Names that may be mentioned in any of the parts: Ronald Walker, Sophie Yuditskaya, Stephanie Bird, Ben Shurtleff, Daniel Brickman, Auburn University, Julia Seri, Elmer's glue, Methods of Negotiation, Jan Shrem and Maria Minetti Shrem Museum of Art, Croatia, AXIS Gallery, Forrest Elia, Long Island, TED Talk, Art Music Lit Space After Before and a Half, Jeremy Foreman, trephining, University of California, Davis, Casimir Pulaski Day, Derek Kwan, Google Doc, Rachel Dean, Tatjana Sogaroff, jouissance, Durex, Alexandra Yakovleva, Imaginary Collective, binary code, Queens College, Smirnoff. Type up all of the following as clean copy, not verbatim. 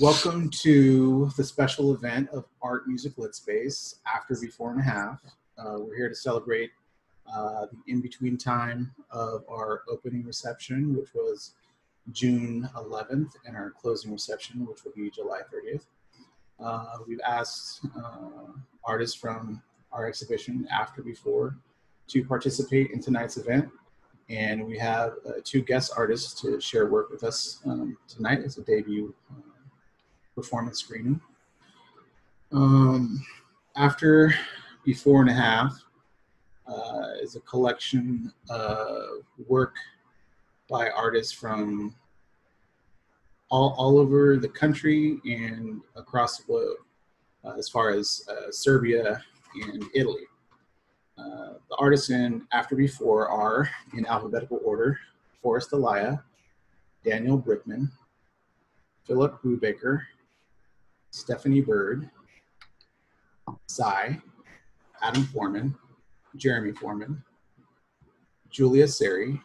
Welcome to the special event of Art Music Lit Space After Before and a Half. We're here to celebrate the in-between time of our opening reception, which was June 11th, and our closing reception, which will be July 30th. We've asked artists from our exhibition After Before to participate in tonight's event. And we have two guest artists to share work with us tonight as a debut performance screening. After Before and a Half is a collection of work by artists from all over the country and across the globe, as far as Serbia and Italy. The artists in After Before are, in alphabetical order, Forrest Elia, Daniel Brickman, Philip Brubaker, Stephanie Bird, Adam Foreman, Jeremy Foreman, Julia Seri,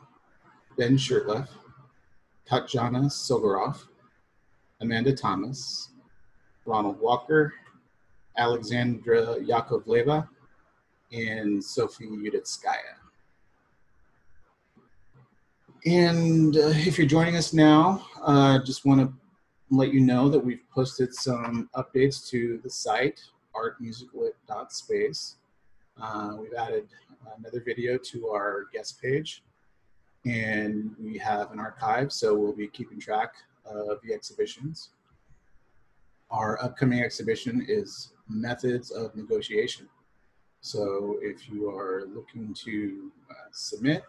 Ben Shurtleff, Tatjana Sogaroff, Amanda Thomas, Ronald Walker, Alexandra Yakovleva, and Sophie Yuditskaya. And if you're joining us now, just want to let you know that we've posted some updates to the site, artmusiclit.space. We've added another video to our guest page, and we have an archive, so we'll be keeping track of the exhibitions. Our upcoming exhibition is Methods of Negotiation. So if you are looking to submit,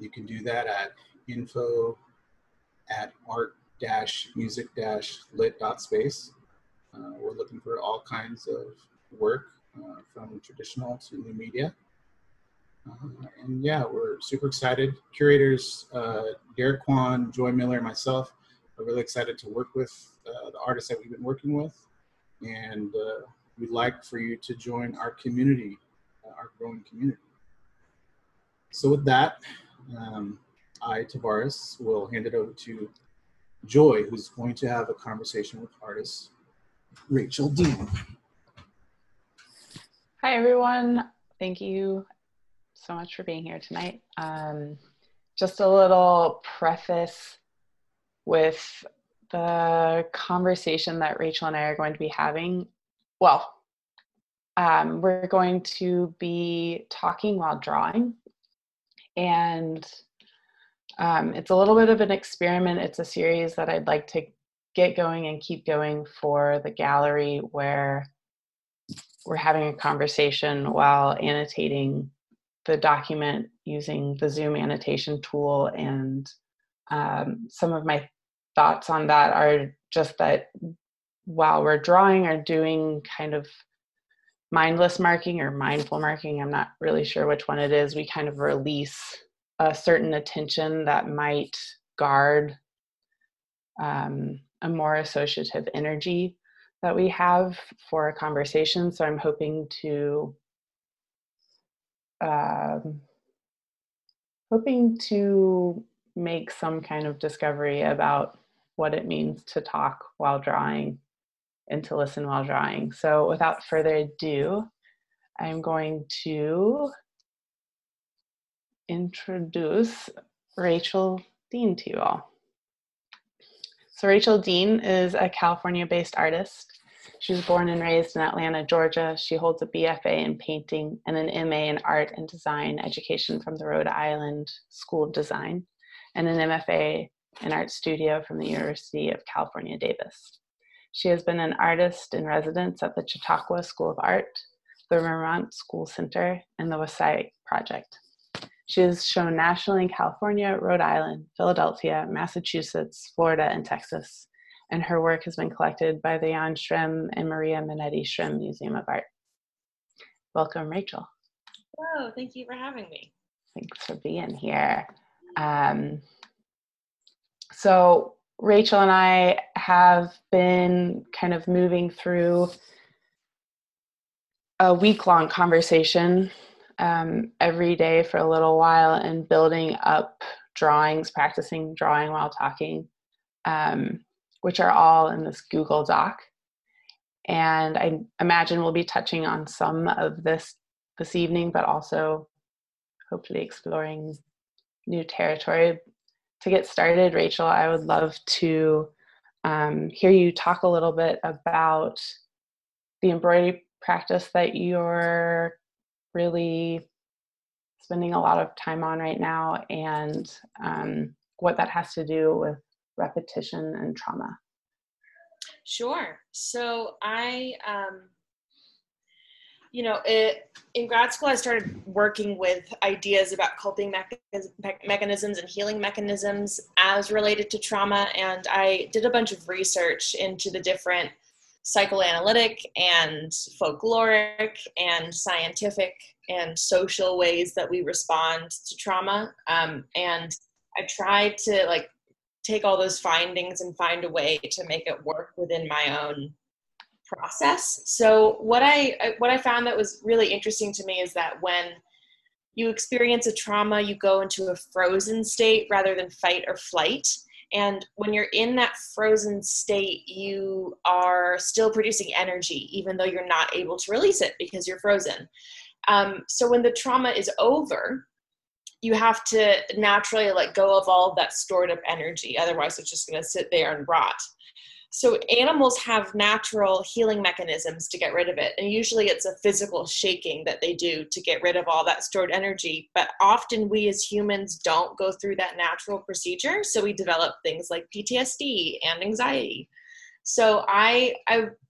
you can do that at info@art-music-lit.space. We're looking for all kinds of work from traditional to new media. And yeah, we're super excited. Curators Derek Kwan, Joy Miller, and myself are really excited to work with the artists that we've been working with. And we'd like for you to join our community, our growing community. So with that, I, Tavares, will hand it over to Joy, who's going to have a conversation with artist Rachel Dean. Hi, everyone. Thank you so much for being here tonight. Just a little preface with the conversation that Rachel and I are going to be having. Well, we're going to be talking while drawing, and it's a little bit of an experiment. It's a series that I'd like to get going and keep going for the gallery, where we're having a conversation while annotating the document using the Zoom annotation tool. And some of my thoughts on that are just that while we're drawing or doing kind of mindless marking or mindful marking, I'm not really sure which one it is, we kind of release a certain attention that might guard a more associative energy that we have for a conversation. So I'm hoping to make some kind of discovery about what it means to talk while drawing and to listen while drawing. So without further ado, I'm going to introduce Rachel Dean to you all. So Rachel Dean is a California-based artist. She was born and raised in Atlanta, Georgia. She holds a BFA in painting and an MA in art and design education from the Rhode Island School of Design, and an MFA in art studio from the University of California, Davis. She has been an artist in residence at the Chautauqua School of Art, the Vermont School Center, and the Wasai Project. She has shown nationally in California, Rhode Island, Philadelphia, Massachusetts, Florida, and Texas, and her work has been collected by the Jan Shrem and Maria Minetti Shrem Museum of Art. Welcome, Rachel. Hello, thank you for having me. Thanks for being here. So Rachel and I have been kind of moving through a week-long conversation every day for a little while, and building up drawings, practicing drawing while talking. which are all in this Google Doc. And I imagine we'll be touching on some of this evening, but also hopefully exploring new territory. To get started, Rachel, I would love to hear you talk a little bit about the embroidery practice that you're really spending a lot of time on right now, and what that has to do with repetition and trauma. Sure. So I, in grad school, I started working with ideas about coping mechanisms and healing mechanisms as related to trauma. And I did a bunch of research into the different psychoanalytic and folkloric and scientific and social ways that we respond to trauma. And I tried to take all those findings and find a way to make it work within my own process. So what I found that was really interesting to me is that when you experience a trauma, you go into a frozen state rather than fight or flight. And when you're in that frozen state, you are still producing energy, even though you're not able to release it because you're frozen. So when the trauma is over, you have to naturally let go of all of that stored up energy. Otherwise, it's just going to sit there and rot. So animals have natural healing mechanisms to get rid of it. And usually it's a physical shaking that they do to get rid of all that stored energy. But often we as humans don't go through that natural procedure. So we develop things like PTSD and anxiety. So I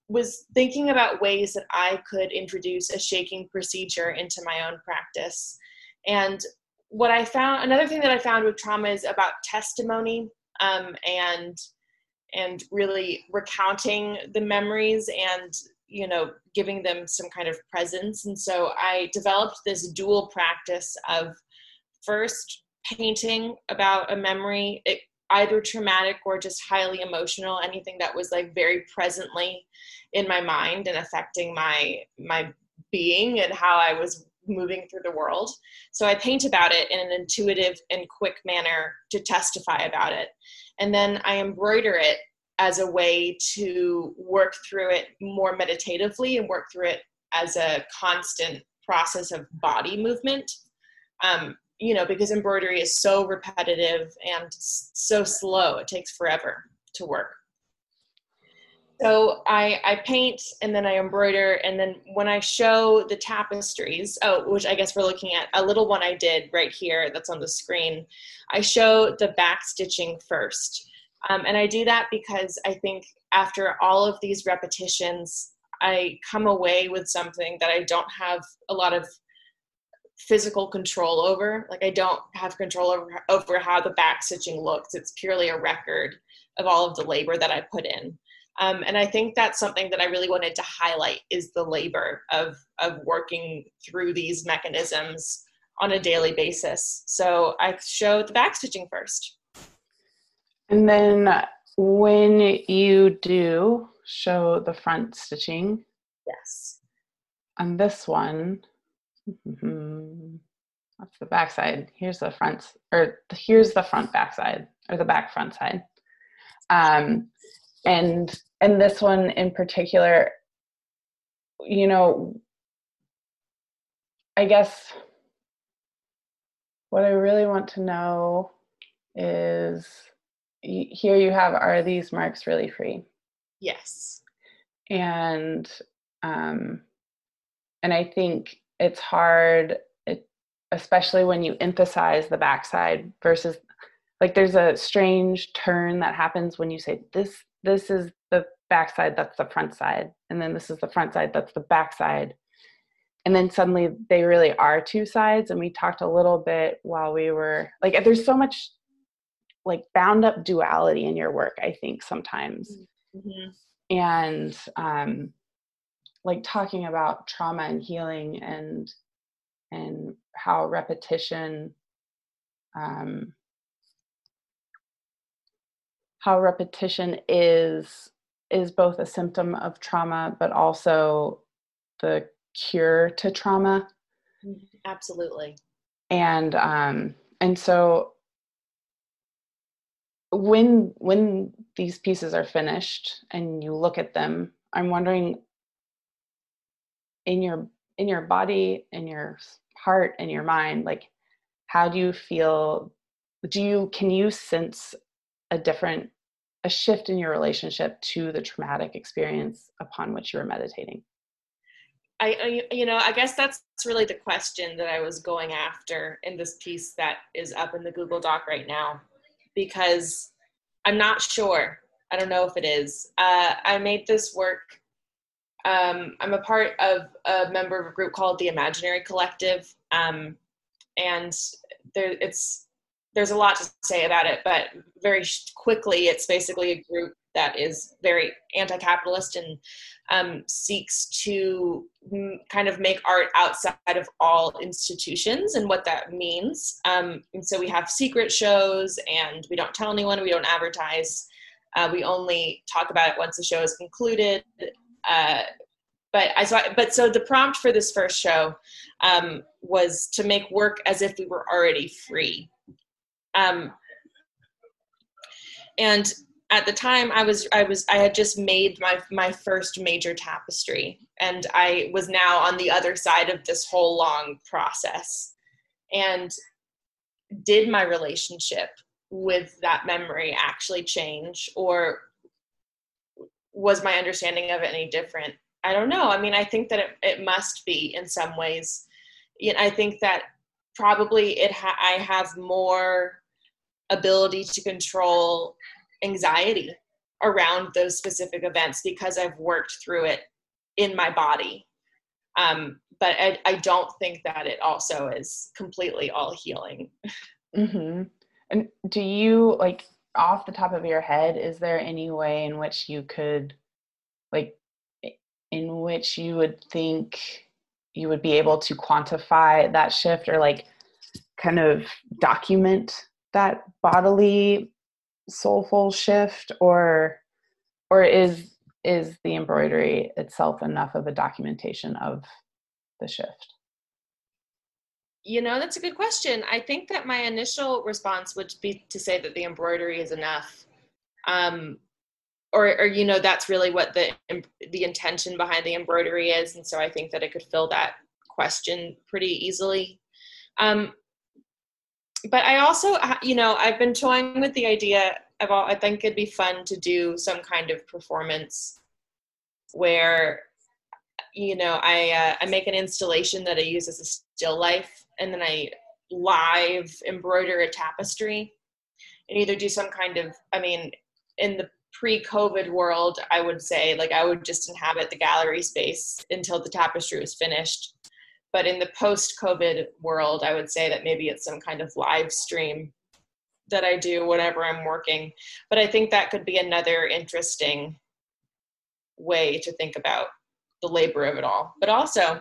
was thinking about ways that I could introduce a shaking procedure into my own practice. And what I found, another thing that I found with trauma is about testimony and really recounting the memories and, giving them some kind of presence. And so I developed this dual practice of first painting about a memory, either traumatic or just highly emotional, anything that was very presently in my mind and affecting my being and how I was moving through the world. So I paint about it in an intuitive and quick manner to testify about it. And then I embroider it as a way to work through it more meditatively and work through it as a constant process of body movement. Because embroidery is so repetitive and so slow, it takes forever to work. So I paint and then I embroider, and then when I show the tapestries, which I guess we're looking at a little one I did right here that's on the screen, I show the back stitching first. And I do that because I think after all of these repetitions, I come away with something that I don't have a lot of physical control over. I don't have control over how the back stitching looks. It's purely a record of all of the labor that I put in. And I think that's something that I really wanted to highlight is the labor of working through these mechanisms on a daily basis. So I show the back stitching first. And then when you do show the front stitching. Yes. On this one, that's the back side. Here's the front back side, or the back front side. And this one in particular, I guess what I really want to know is, here you have, are these marks really free? Yes. And I think it's hard, especially when you emphasize the backside versus, there's a strange turn that happens when you say this is the back side, that's the front side. And then this is the front side, that's the back side. And then suddenly they really are two sides. And we talked a little bit while we were, there's so much, bound up duality in your work, I think, sometimes. Mm-hmm. And, talking about trauma and healing and how repetition, is both a symptom of trauma, but also the cure to trauma. Absolutely. And so When these pieces are finished and you look at them, I'm wondering, in your body, in your heart, in your mind, like, how do you feel? Can you sense a shift in your relationship to the traumatic experience upon which you were meditating? I guess that's really the question that I was going after in this piece that is up in the Google Doc right now, because I'm not sure. I don't know if it is. I made this work. I'm a part of a member of a group called the Imaginary Collective. And there's a lot to say about it, but very quickly, it's basically a group that is very anti-capitalist and seeks to kind of make art outside of all institutions and what that means. And so we have secret shows, and we don't tell anyone, we don't advertise. We only talk about it once the show is concluded. So the prompt for this first show was to make work as if we were already free. And at the time I had just made my first major tapestry, and I was now on the other side of this whole long process, and did my relationship with that memory actually change, or was my understanding of it any different? I don't know. I mean, I think that it must be in some ways. You know, I think that probably I have more ability to control anxiety around those specific events because I've worked through it in my body. But I don't think that it also is completely all healing. Mm-hmm. And do you, like, off the top of your head, is there any way in which you could, like, in which you would think you would be able to quantify that shift, or, like, kind of document that bodily soulful shift, or is the embroidery itself enough of a documentation of the shift? You know, that's a good question. I think that my initial response would be to say that the embroidery is enough. Or, you know, that's really what the intention behind the embroidery is. And so I think that it could fill that question pretty easily. But I also, you know, I've been toying with the idea of, I think it'd be fun to do some kind of performance where, you know, I make an installation that I use as a still life, and then I live embroider a tapestry, and either do some kind of, I mean, in the pre-COVID world, I would say, like, I would just inhabit the gallery space until the tapestry was finished. But in the post-COVID world, I would say that maybe it's some kind of live stream that I do whenever I'm working. But I think that could be another interesting way to think about the labor of it all. But also,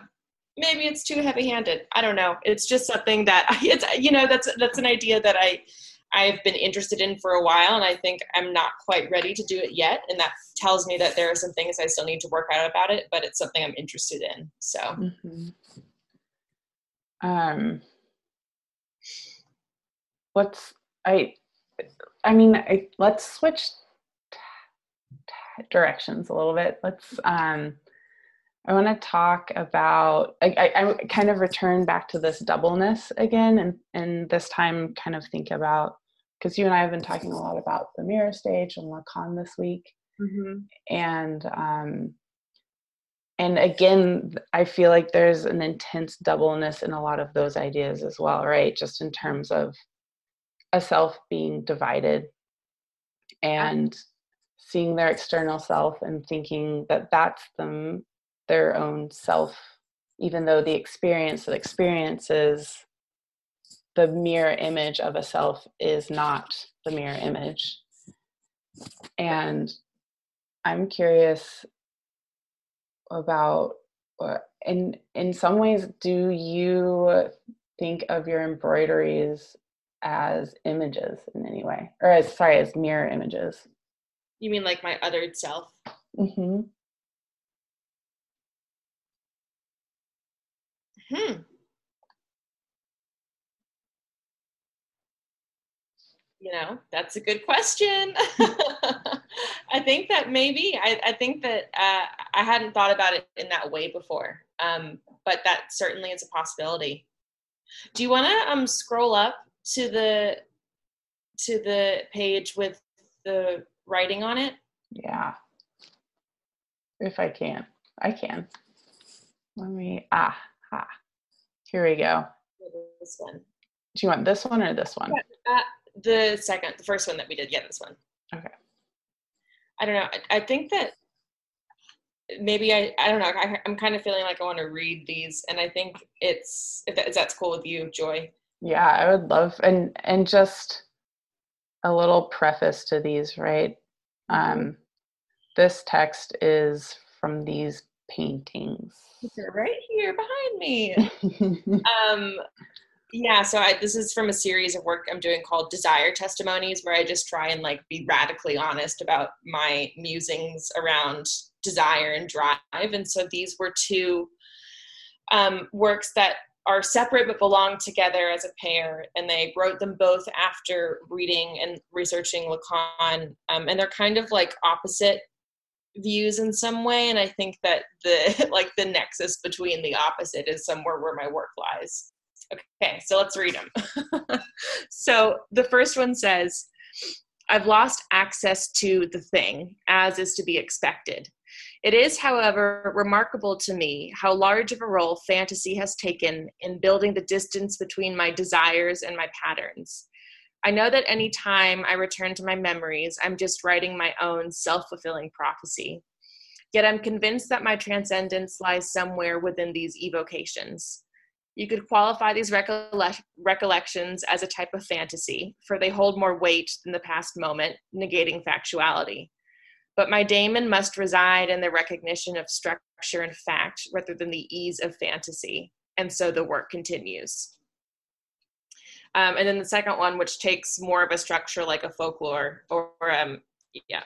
maybe it's too heavy-handed. I don't know. It's just something that, that's an idea that I've been interested in for a while, and I think I'm not quite ready to do it yet. And that tells me that there are some things I still need to work out about it, but it's something I'm interested in. So, mm-hmm. Let's switch directions a little bit. Let's, I want to talk about, I kind of return back to this doubleness again, and this time kind of think about, because you and I have been talking a lot about the mirror stage and Lacan this week. Mm-hmm. And again, I feel like there's an intense doubleness in a lot of those ideas as well, right? Just in terms of a self being divided and seeing their external self and thinking that that's them, their own self, even though the experience that experiences the mirror image of a self is not the mirror image. And I'm curious about, in some ways, do you think of your embroideries as images in any way? Or as mirror images? You mean like my othered self? Mm-hmm. You know, that's a good question. I think that maybe, I think that I hadn't thought about it in that way before, but that certainly is a possibility. Do you want to scroll up to the page with the writing on it? Yeah, if I can. I can. Let me, here we go. This one. Do you want this one or this one? Yeah, the first one that we did. Yeah, this one. Okay. I don't know. I think that maybe I don't know. I'm kind of feeling like I want to read these, and I think it's if that's cool with you, Joy. Yeah, I would love, and just a little preface to these, right? This text is from these paintings. They're right here behind me. Yeah, so this is from a series of work I'm doing called Desire Testimonies, where I just try and like be radically honest about my musings around desire and drive. And so these were two works that are separate but belong together as a pair, and they wrote them both after reading and researching Lacan, and they're kind of like opposite views in some way, and I think that the nexus between the opposite is somewhere where my work lies. Okay, so let's read them. So the first one says, I've lost access to the thing, as is to be expected. It is, however, remarkable to me how large of a role fantasy has taken in building the distance between my desires and my patterns. I know that any time I return to my memories, I'm just writing my own self-fulfilling prophecy. Yet I'm convinced that my transcendence lies somewhere within these evocations. You could qualify these recollections as a type of fantasy, for they hold more weight than the past moment, negating factuality. But my daemon must reside in the recognition of structure and fact rather than the ease of fantasy. And so the work continues. And then the second one, which takes more of a structure like a folklore,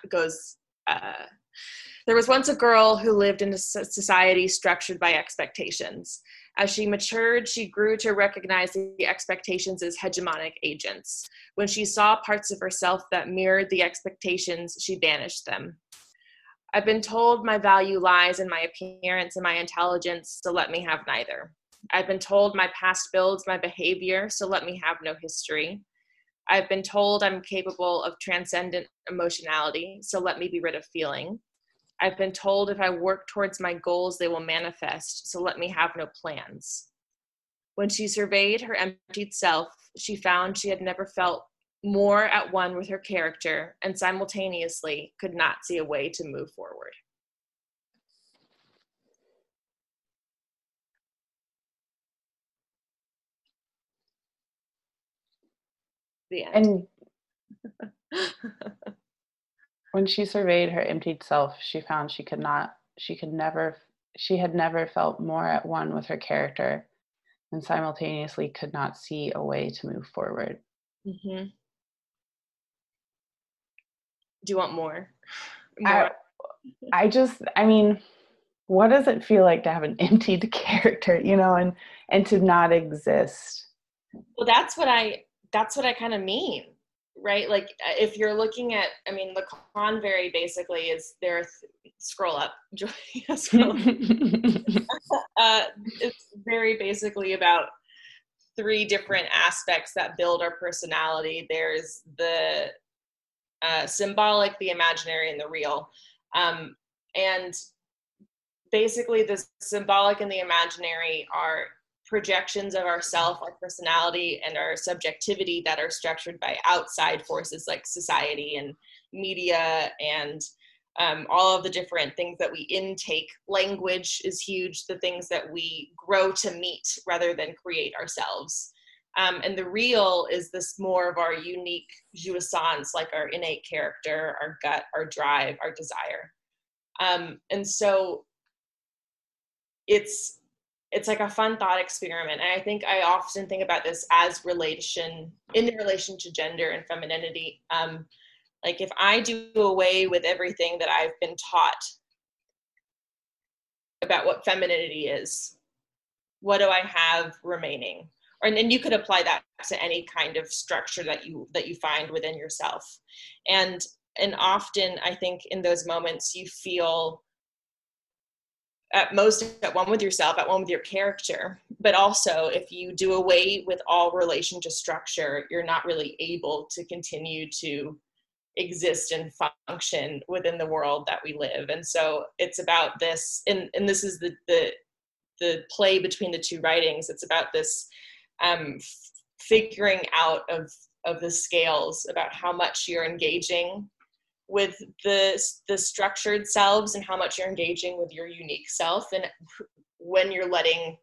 goes... There was once a girl who lived in a society structured by expectations. As she matured, she grew to recognize the expectations as hegemonic agents. When she saw parts of herself that mirrored the expectations, she banished them. I've been told my value lies in my appearance and my intelligence, so let me have neither. I've been told my past builds my behavior, so let me have no history. I've been told I'm capable of transcendent emotionality, so let me be rid of feeling. I've been told if I work towards my goals, they will manifest, so let me have no plans. When she surveyed her emptied self, she found she had never felt more at one with her character and simultaneously could not see a way to move forward. The end. And when she surveyed her emptied self, she found she had never felt more at one with her character and simultaneously could not see a way to move forward. Mm-hmm. Do you want more? I mean, what does it feel like to have an emptied character, you know, and to not exist? Well, that's what I kind of mean. Right? Like if you're looking at, I mean, Lacan very basically is there, scroll up, Joy, scroll up. It's very basically about three different aspects that build our personality. There's the symbolic, the imaginary, and the real. And basically the symbolic and the imaginary are projections of ourself, our personality, and our subjectivity that are structured by outside forces like society and media and all of the different things that we intake. Language is huge, the things that we grow to meet rather than create ourselves. And the real is this more of our unique jouissance, like our innate character, our gut, our drive, our desire. And so it's like a fun thought experiment. And I think I often think about this as in relation to gender and femininity. Like if I do away with everything that I've been taught about what femininity is, what do I have remaining? and then you could apply that to any kind of structure that you find within yourself. And often I think in those moments you feel at most at one with yourself, at one with your character. But also if you do away with all relation to structure, you're not really able to continue to exist and function within the world that we live. And so it's about this, and this is the play between the two writings. It's about this figuring out of the scales about how much you're engaging with the structured selves and how much you're engaging with your unique self, and when you're letting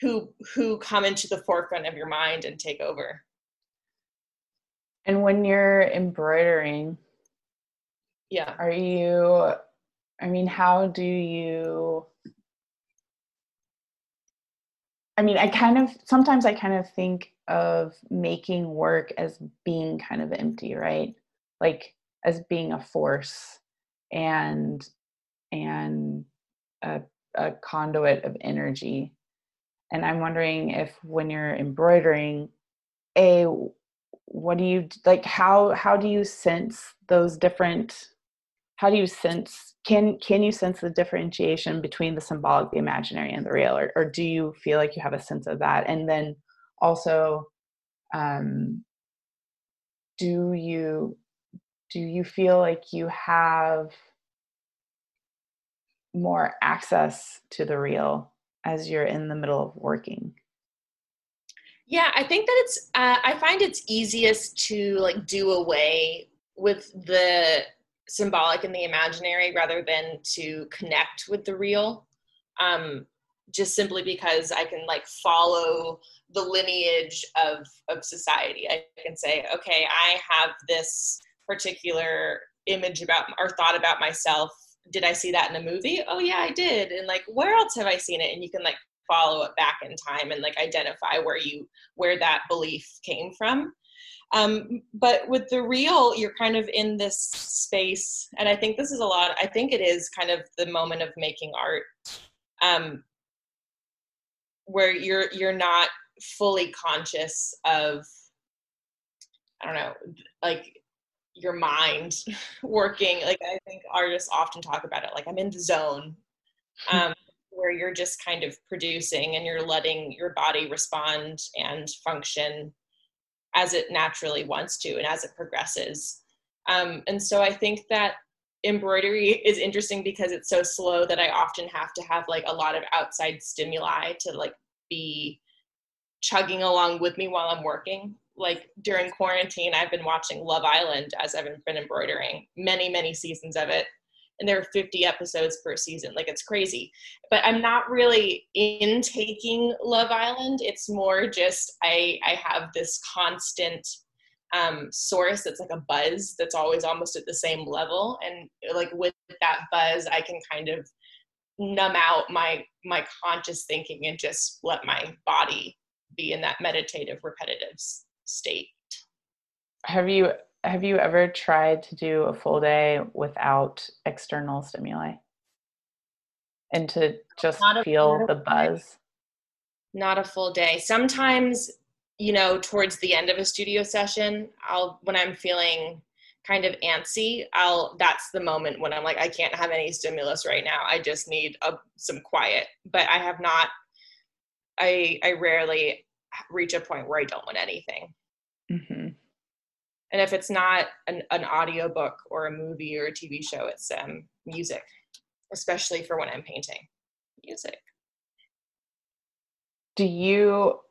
who come into the forefront of your mind and take over. And when you're embroidering, yeah, are you, I mean, how do you, I mean, I kind of, sometimes I kind of think of making work as being kind of empty, right? Like as being a force and a conduit of energy. And I'm wondering if when you're embroidering, what do you, like, how do you sense those different, how do you sense, can you sense the differentiation between the symbolic, the imaginary, and the real, or do you feel like you have a sense of that? And then also, do you feel like you have more access to the real as you're in the middle of working? Yeah, I think that it's, I find it's easiest to like do away with the symbolic and the imaginary rather than to connect with the real, just simply because I can like follow the lineage of society. I can say, okay, I have this particular image about or thought about myself. Did I see that in a movie? Oh yeah, I did. And like, where else have I seen it? And you can like follow it back in time and like identify where that belief came from. But with the real, you're kind of in this space. And I think this is a lot, I think it is kind of the moment of making art, where you're not fully conscious of, I don't know, like your mind working. Like I think artists often talk about it, like I'm in the zone. Where you're just kind of producing and you're letting your body respond and function as it naturally wants to and as it progresses. And so I think that embroidery is interesting because it's so slow that I often have to have like a lot of outside stimuli to like be chugging along with me while I'm working. Like during quarantine, I've been watching Love Island as I've been embroidering many seasons of it. And there are 50 episodes per season. Like it's crazy, but I'm not really intaking Love Island. It's more just, I have this constant source that's like a buzz that's always almost at the same level. And like with that buzz, I can kind of numb out my conscious thinking and just let my body be in that meditative, repetitive state. Have you ever tried to do a full day without external stimuli and to just feel the buzz? Not a full day. Sometimes, you know, towards the end of a studio session, when I'm feeling kind of antsy, that's the moment when I'm like, I can't have any stimulus right now. I just need some quiet, but I have not, I rarely reach a point where I don't want anything. Mm-hmm. And if it's not an audiobook or a movie or a TV show, it's music, especially for when I'm painting. Music.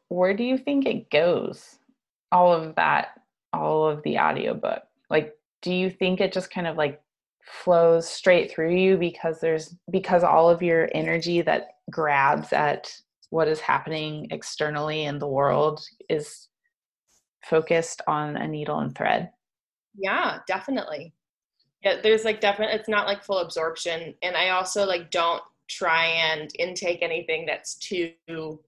Where do you think it goes? All of that, all of the audiobook. Like, do you think it just kind of like flows straight through you because all of your energy that grabs at what is happening externally in the world is focused on a needle and thread? Yeah, definitely. Yeah, there's like definite, it's not like full absorption. And I also like don't try and intake anything that's too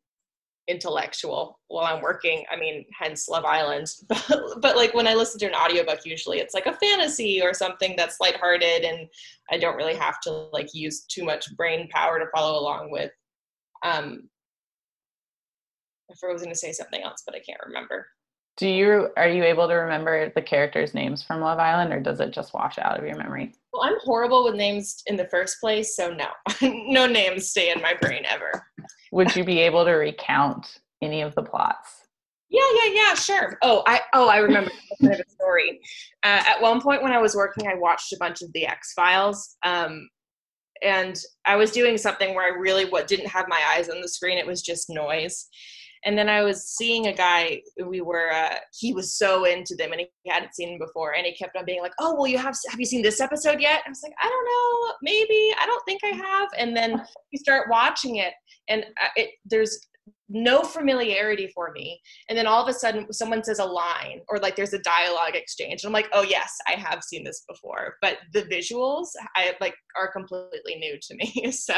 intellectual while I'm working. I mean, hence Love Island. But like when I listen to an audiobook, usually it's like a fantasy or something that's lighthearted and I don't really have to like use too much brain power to follow along with. if I was going to say something else, but I can't remember. Are you able to remember the characters' names from Love Island, or does it just wash out of your memory? Well, I'm horrible with names in the first place, so no. No names stay in my brain ever. Would you be able to recount any of the plots? Yeah, sure. I remember the story. At one point when I was working, I watched a bunch of the X-Files, and I was doing something where I really didn't have my eyes on the screen. It was just noise. And then I was seeing a guy, he was so into them and he hadn't seen them before. And he kept on being like, oh, well, have you seen this episode yet? I was like, I don't know, maybe, I don't think I have. And then you start watching it and there's no familiarity for me. And then all of a sudden someone says a line or like there's a dialogue exchange. And I'm like, oh yes, I have seen this before. But the visuals are completely new to me. So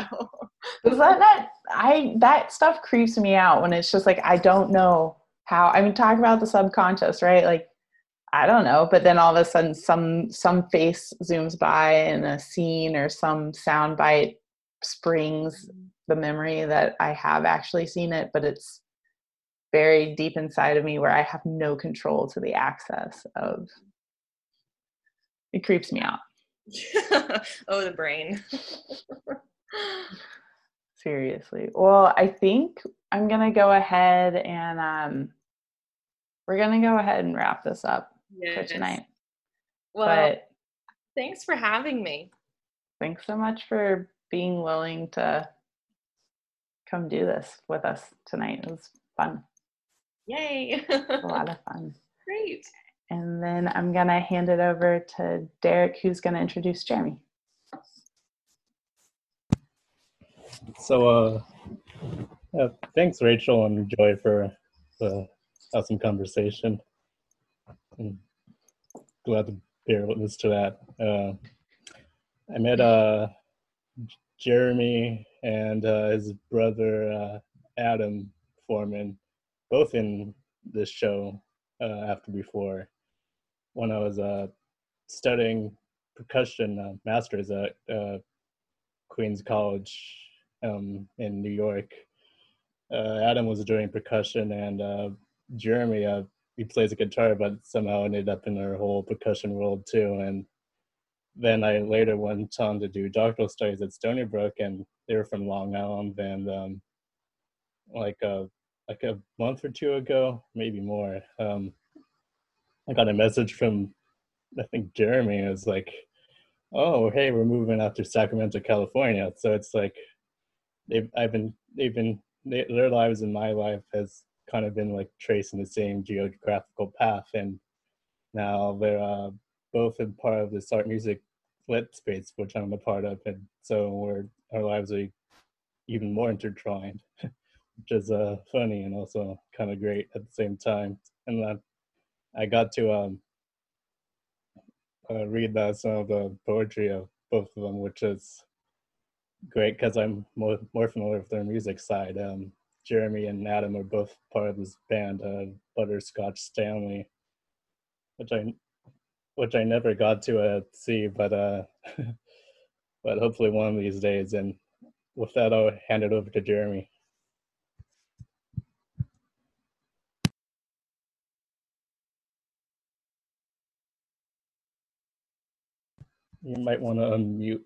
is that stuff creeps me out when it's just like, I don't know how, I mean, talk about the subconscious, right? Like, I don't know. But then all of a sudden some face zooms by in a scene or some sound bite springs the memory that I have actually seen it, but it's buried deep inside of me where I have no control to the access of. It creeps me out. Oh, the brain. Seriously. Well, I think I'm going to go ahead and we're going to go ahead and wrap this up for tonight. Well, but thanks for having me. Thanks so much for being willing to come do this with us tonight. It was fun. Yay. A lot of fun. Great. And then I'm going to hand it over to Derek, who's going to introduce Jeremy. So thanks, Rachel and Joy, for the awesome conversation. I'm glad to bear witness to that. I met Jeremy and his brother Adam Foreman, both in this show After Before, when I was studying percussion masters at Queens College in New York. Adam was doing percussion, and Jeremy, he plays a guitar, but somehow ended up in the whole percussion world too. And then I later went on to do doctoral studies at Stony Brook, and they were from Long Island. And like a month or two ago, maybe more, I got a message from, I think, Jeremy. It was like, oh, hey, we're moving out to Sacramento, California. So it's like, their lives and my life has kind of been like tracing the same geographical path. And now they're both in part of this Art Music Lit Space, which I'm a part of, and so our lives are even more intertwined, which is funny and also kind of great at the same time. And I got to read some of the poetry of both of them, which is great because I'm more familiar with their music side. Jeremy and Adam are both part of this band, Butterscotch Stanley, which I never got to see, but hopefully one of these days. And with that, I'll hand it over to Jeremy. You might want to unmute.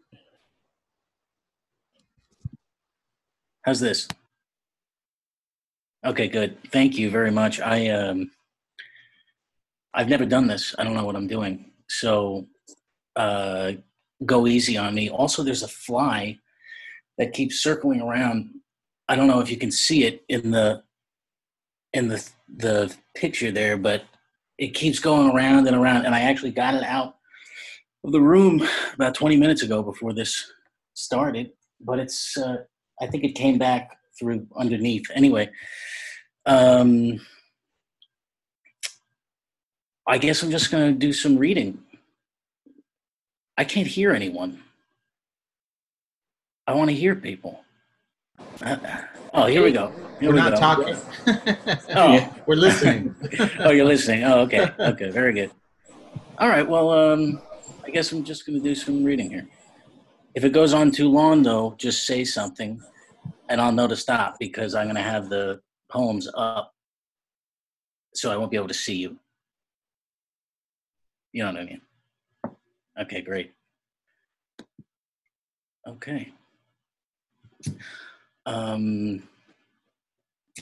How's this? Okay, good. Thank you very much. I've never done this. I don't know what I'm doing. So go easy on me. Also, there's a fly that keeps circling around. I don't know if you can see it in the picture there, but it keeps going around and around. And I actually got it out of the room about 20 minutes ago before this started. But it's I think it came back through underneath. Anyway, I guess I'm just going to do some reading. I can't hear anyone. I want to hear people. Oh, here we go. We're not talking. Oh, we're listening. Oh, you're listening. Oh, okay. Okay, very good. All right, well, I guess I'm just going to do some reading here. If it goes on too long, though, just say something, and I'll know to stop because I'm going to have the poems up, so I won't be able to see you. You know what I mean? Okay, great. Okay.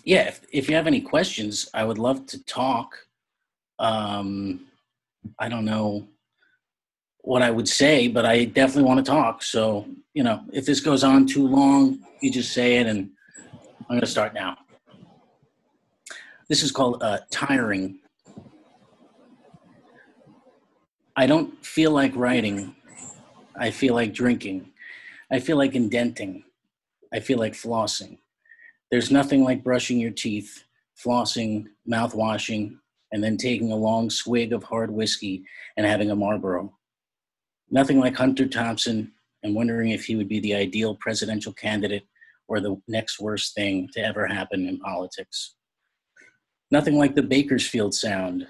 Yeah, if you have any questions, I would love to talk. I don't know what I would say, but I definitely want to talk. So, you know, if this goes on too long, you just say it, and I'm going to start now. This is called tiring. I don't feel like writing. I feel like drinking. I feel like indenting. I feel like flossing. There's nothing like brushing your teeth, flossing, mouthwashing, and then taking a long swig of hard whiskey and having a Marlboro. Nothing like Hunter Thompson and wondering if he would be the ideal presidential candidate or the next worst thing to ever happen in politics. Nothing like the Bakersfield sound.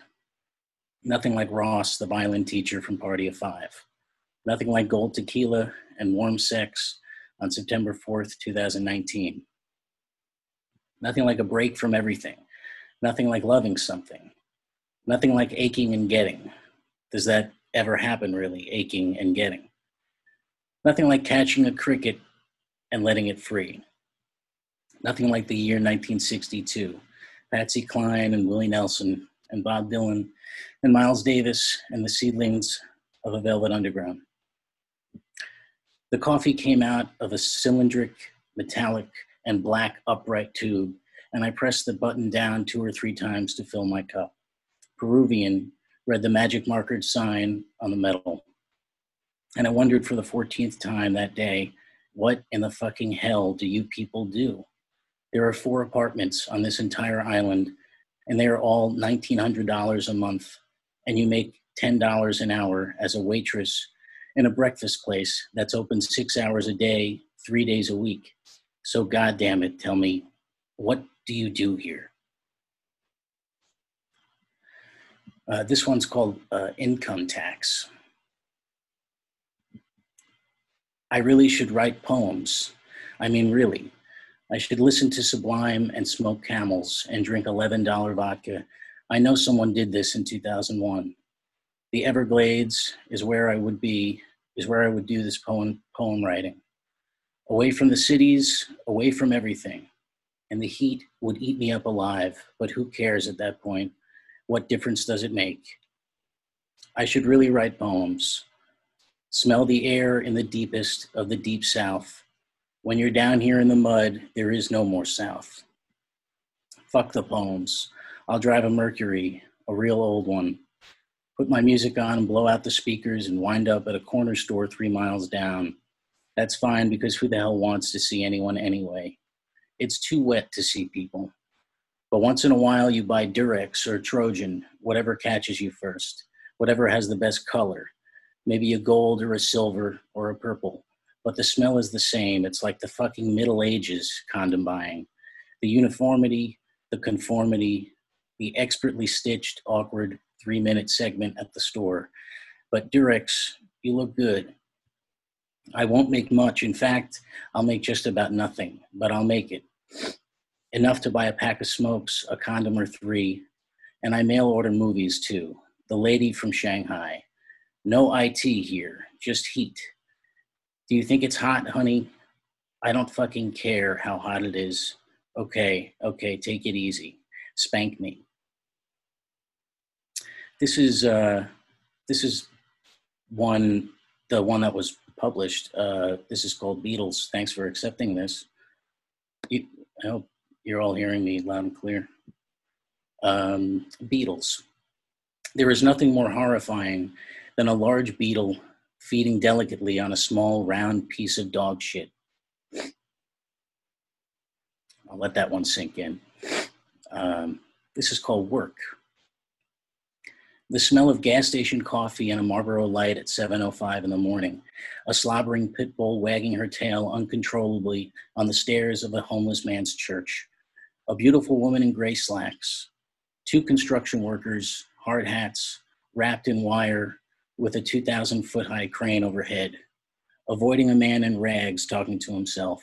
Nothing like Ross, the violin teacher from Party of Five. Nothing like gold tequila and warm sex on September 4th, 2019. Nothing like a break from everything. Nothing like loving something. Nothing like aching and getting. Does that ever happen, really, aching and getting? Nothing like catching a cricket and letting it free. Nothing like the year 1962. Patsy Cline and Willie Nelson and Bob Dylan and Miles Davis and the seedlings of a Velvet Underground. The coffee came out of a cylindric, metallic, and black upright tube, and I pressed the button down 2 or 3 times to fill my cup. Peruvian read the magic markered sign on the metal, and I wondered for the 14th time that day, what in the fucking hell do you people do? There are 4 apartments on this entire island, and they are all $1,900 a month, and you make $10 an hour as a waitress in a breakfast place that's open 6 hours a day, 3 days a week. So goddamn it, tell me, what do you do here? This one's called Income Tax. I really should write poems. I mean, really. I should listen to Sublime and smoke Camels and drink $11 vodka. I know someone did this in 2001. The Everglades is where I would be, is where I would do this poem writing. Away from the cities, away from everything. And the heat would eat me up alive, but who cares at that point? What difference does it make? I should really write poems. Smell the air in the deepest of the deep south. When you're down here in the mud, there is no more south. Fuck the poems. I'll drive a Mercury, a real old one. Put my music on and blow out the speakers and wind up at a corner store 3 miles down. That's fine, because who the hell wants to see anyone anyway? It's too wet to see people. But once in a while you buy Durex or Trojan, whatever catches you first, whatever has the best color, maybe a gold or a silver or a purple. But the smell is the same. It's like the fucking Middle Ages condom buying. The uniformity, the conformity, the expertly stitched, awkward, 3-minute segment at the store. But Durex, you look good. I won't make much. In fact, I'll make just about nothing, but I'll make it. Enough to buy a pack of smokes, a condom or 3, and I mail order movies too. The Lady from Shanghai. No IT here, just heat. Do you think it's hot, honey? I don't fucking care how hot it is. Okay, take it easy. Spank me. This is the one that was published. This is called Beatles. Thanks for accepting this. I hope you're all hearing me loud and clear. Beetles. There is nothing more horrifying than a large beetle feeding delicately on a small round piece of dog shit. I'll let that one sink in. This is called Work. The smell of gas station coffee and a Marlboro light at 7:05 in the morning. A slobbering pit bull wagging her tail uncontrollably on the stairs of a homeless man's church. A beautiful woman in gray slacks. 2 construction workers, hard hats, wrapped in wire with a 2,000-foot high crane overhead. Avoiding a man in rags talking to himself.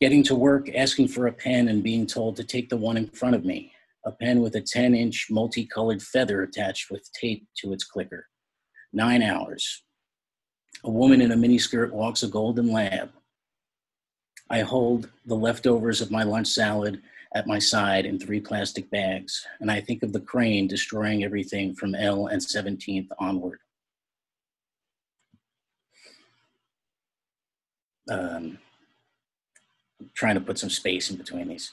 Getting to work, asking for a pen, and being told to take the one in front of me, a pen with a 10-inch multicolored feather attached with tape to its clicker. 9 hours. A woman in a miniskirt walks a golden lab. I hold the leftovers of my lunch salad at my side in 3 plastic bags, and I think of the crane destroying everything from L and 17th onward. I'm trying to put some space in between these.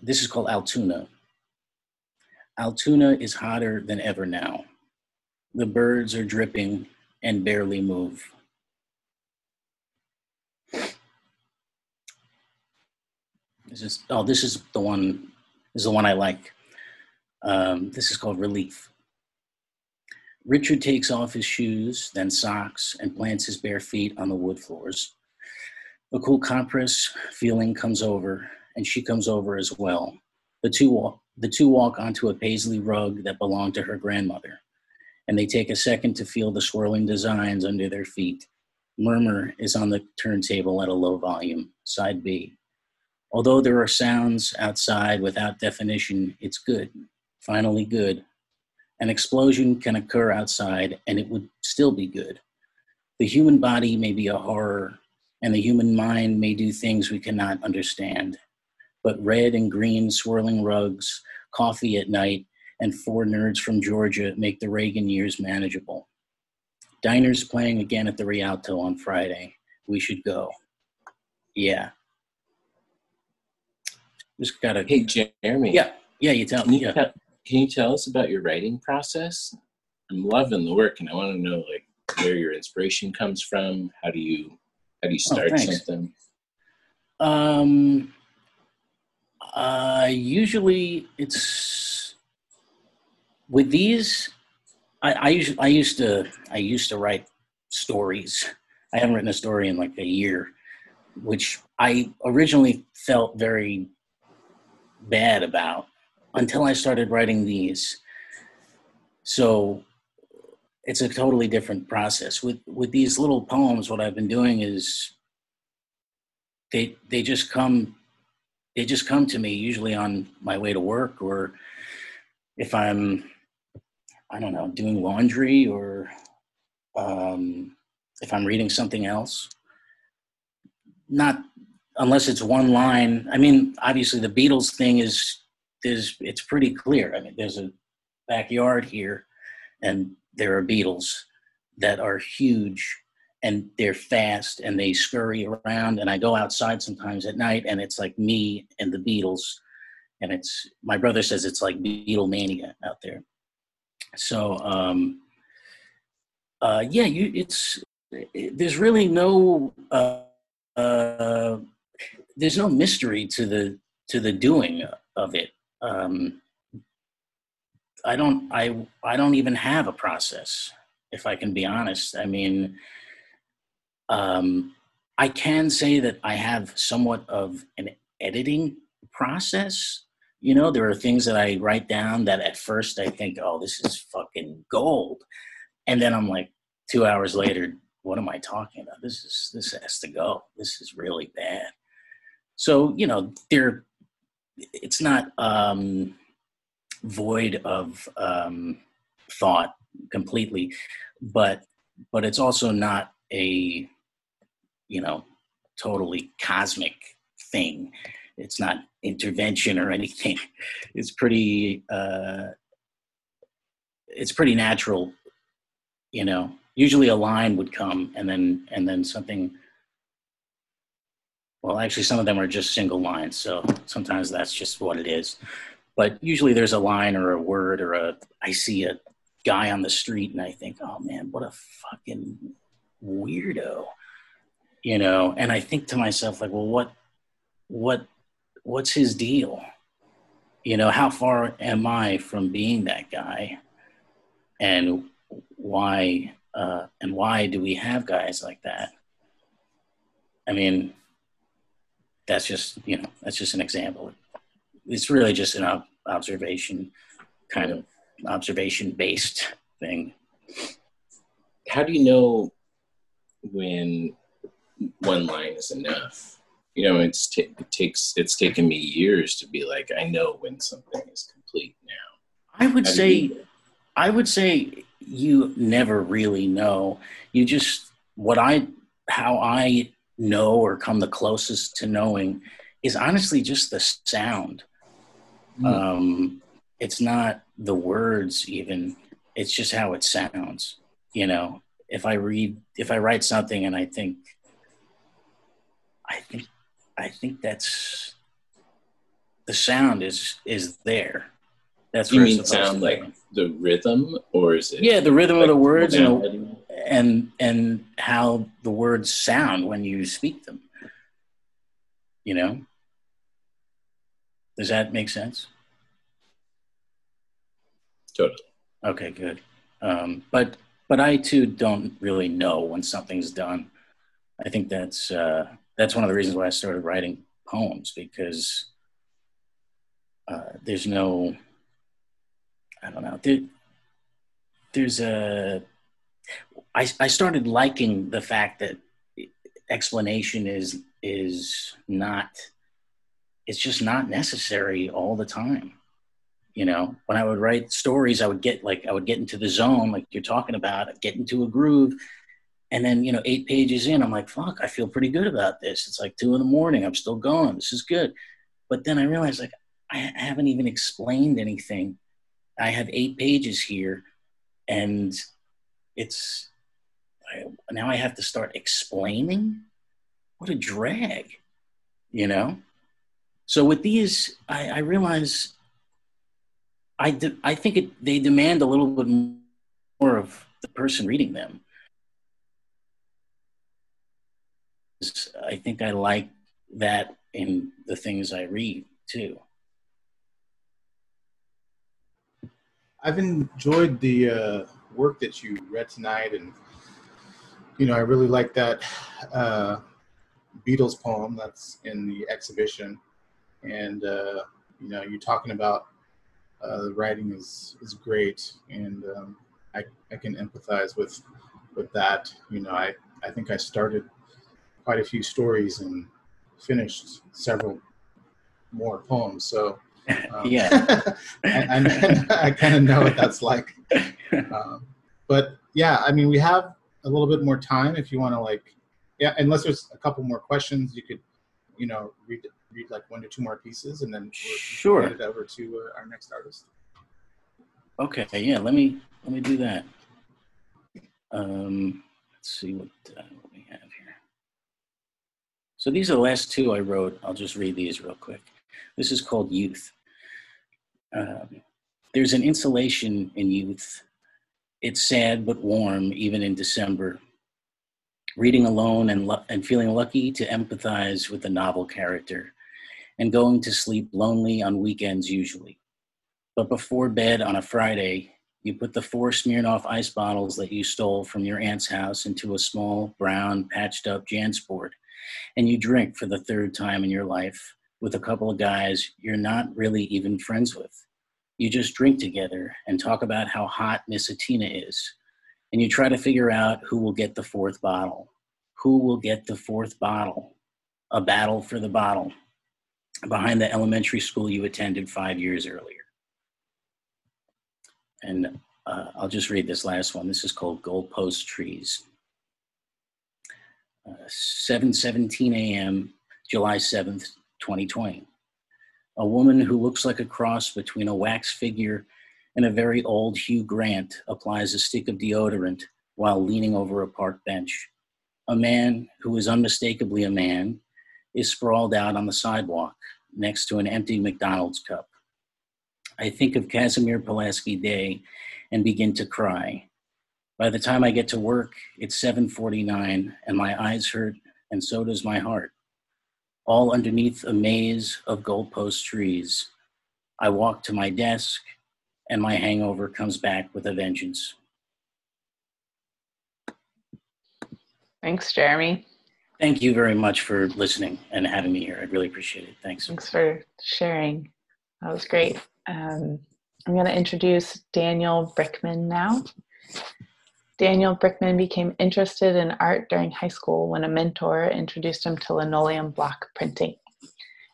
This is called Altoona. Altoona is hotter than ever now. The birds are dripping and barely move. This is the one I like. This is called Relief. Richard takes off his shoes, then socks, and plants his bare feet on the wood floors. A cool compress feeling comes over, and she comes over as well. The two walk onto a paisley rug that belonged to her grandmother, and they take a second to feel the swirling designs under their feet. Murmur is on the turntable at a low volume, side B. Although there are sounds outside without definition, it's good, finally good. An explosion can occur outside and it would still be good. The human body may be a horror and the human mind may do things we cannot understand. But red and green swirling rugs, coffee at night, and 4 nerds from Georgia make the Reagan years manageable. Diners playing again at the Rialto on Friday. We should go. Yeah. Just gotta. Hey, Jeremy. Yeah, you tell me. Can you tell us about your writing process? I'm loving the work, and I want to know where your inspiration comes from. How do you start something? Usually it's with these. I used to write stories. I haven't written a story in like a year, which I originally felt very bad about until I started writing these. So it's a totally different process. With these little poems, what I've been doing is they just come to me usually on my way to work, or if I'm, I don't know, doing laundry, or if I'm reading something else. Not unless it's one line. I mean, obviously the Beatles thing it's pretty clear. I mean, there's a backyard here and there are Beetles that are huge and they're fast and they scurry around, and I go outside sometimes at night and it's like me and the Beatles, and it's, my brother says it's like Beatlemania out there. So there's really no there's no mystery to the doing of it. I don't even have a process, if I can be honest. I mean, I can say that I have somewhat of an editing process. You know, there are things that I write down that at first I think, oh, this is fucking gold. And then I'm like, 2 hours later, what am I talking about? This has to go. This is really bad. So, you know, it's not void of thought completely, but it's also not a, you know, totally cosmic thing. It's not intervention or anything. It's pretty natural, you know. Usually a line would come and then something. Well, actually some of them are just single lines, so sometimes that's just what it is. But usually there's a line or a word or I see a guy on the street and I think, oh man, what a fucking weirdo, you know? And I think to myself, like, well, what's his deal? You know, how far am I from being that guy? And why do we have guys like that? I mean, that's just an example. It's really just an observation-based thing. How do you know when one line is enough? you know, it's taken me years to be like, I know when something is complete now. I would say you never really know. You just, how I know or come the closest to knowing is honestly just the sound. It's not the words even, it's just how it sounds. You know, if I write something and I think that's, the sound is there. That's what you mean. Sound like the rhythm, or is it? Yeah, the rhythm of the words, and how the words sound when you speak them. You know, does that make sense? Totally. Okay, good. But I too don't really know when something's done. I think that's one of the reasons why I started writing poems, because there's no, I don't know. I started liking the fact that explanation is not, it's just not necessary all the time. You know, when I would write stories, I would get into the zone, like you're talking about, I'd get into a groove. And then, you know, 8 pages in, I'm like, fuck, I feel pretty good about this. It's like 2 a.m, I'm still going, this is good. But then I realized, like, I haven't even explained anything. I have 8 pages here, and now I have to start explaining? What a drag, you know? So with these, I realize, I think they demand a little bit more of the person reading them. I think I like that in the things I read too. I've enjoyed the work that you read tonight, and you know, I really like that Beatles poem that's in the exhibition, and you know, you're talking about the writing is great, and I can empathize with that. You know, I think I started quite a few stories and finished several more poems, so. Yeah, I kind of know what that's like. But yeah, I mean, we have a little bit more time if you want to, like, yeah. Unless there's a couple more questions, you could, you know, read like 1 to 2 more pieces, and then sure, hand it over to our next artist. Okay, yeah. Let me do that. Let's see what we have here. So these are the last 2 I wrote. I'll just read these real quick. This is called Youth. There's an insulation in youth. It's sad but warm, even in December. Reading alone and feeling lucky to empathize with the novel character, and going to sleep lonely on weekends usually. But before bed on a Friday, you put the 4 Smirnoff ice bottles that you stole from your aunt's house into a small, brown, patched-up JanSport, and you drink for the 3rd time in your life, with a couple of guys you're not really even friends with. You just drink together and talk about how hot Miss Atina is. And you try to figure out who will get the 4th bottle. Who will get the 4th bottle? A battle for the bottle behind the elementary school you attended 5 years earlier. And I'll just read this last one. This is called Goalpost Trees. 7:17 a.m., July 7th, 2020. A woman who looks like a cross between a wax figure and a very old Hugh Grant applies a stick of deodorant while leaning over a park bench. A man who is unmistakably a man is sprawled out on the sidewalk next to an empty McDonald's cup. I think of Casimir Pulaski Day and begin to cry. By the time I get to work, it's 7:49 and my eyes hurt, and so does my heart. All underneath a maze of goalpost trees. I walk to my desk, and my hangover comes back with a vengeance. Thanks, Jeremy. Thank you very much for listening and having me here. I really appreciate it. Thanks. Thanks for sharing. That was great. I'm going to introduce Daniel Brickman now. Daniel Brickman became interested in art during high school when a mentor introduced him to linoleum block printing.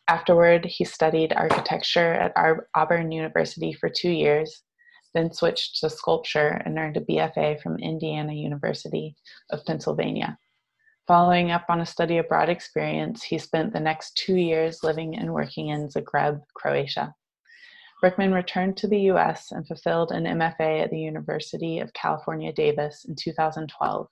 Afterward, he studied architecture at Auburn University for 2 years, then switched to sculpture and earned a BFA from Indiana University of Pennsylvania. Following up on a study abroad experience, he spent the next 2 years living and working in Zagreb, Croatia. Brickman returned to the US and fulfilled an MFA at the University of California, Davis in 2012.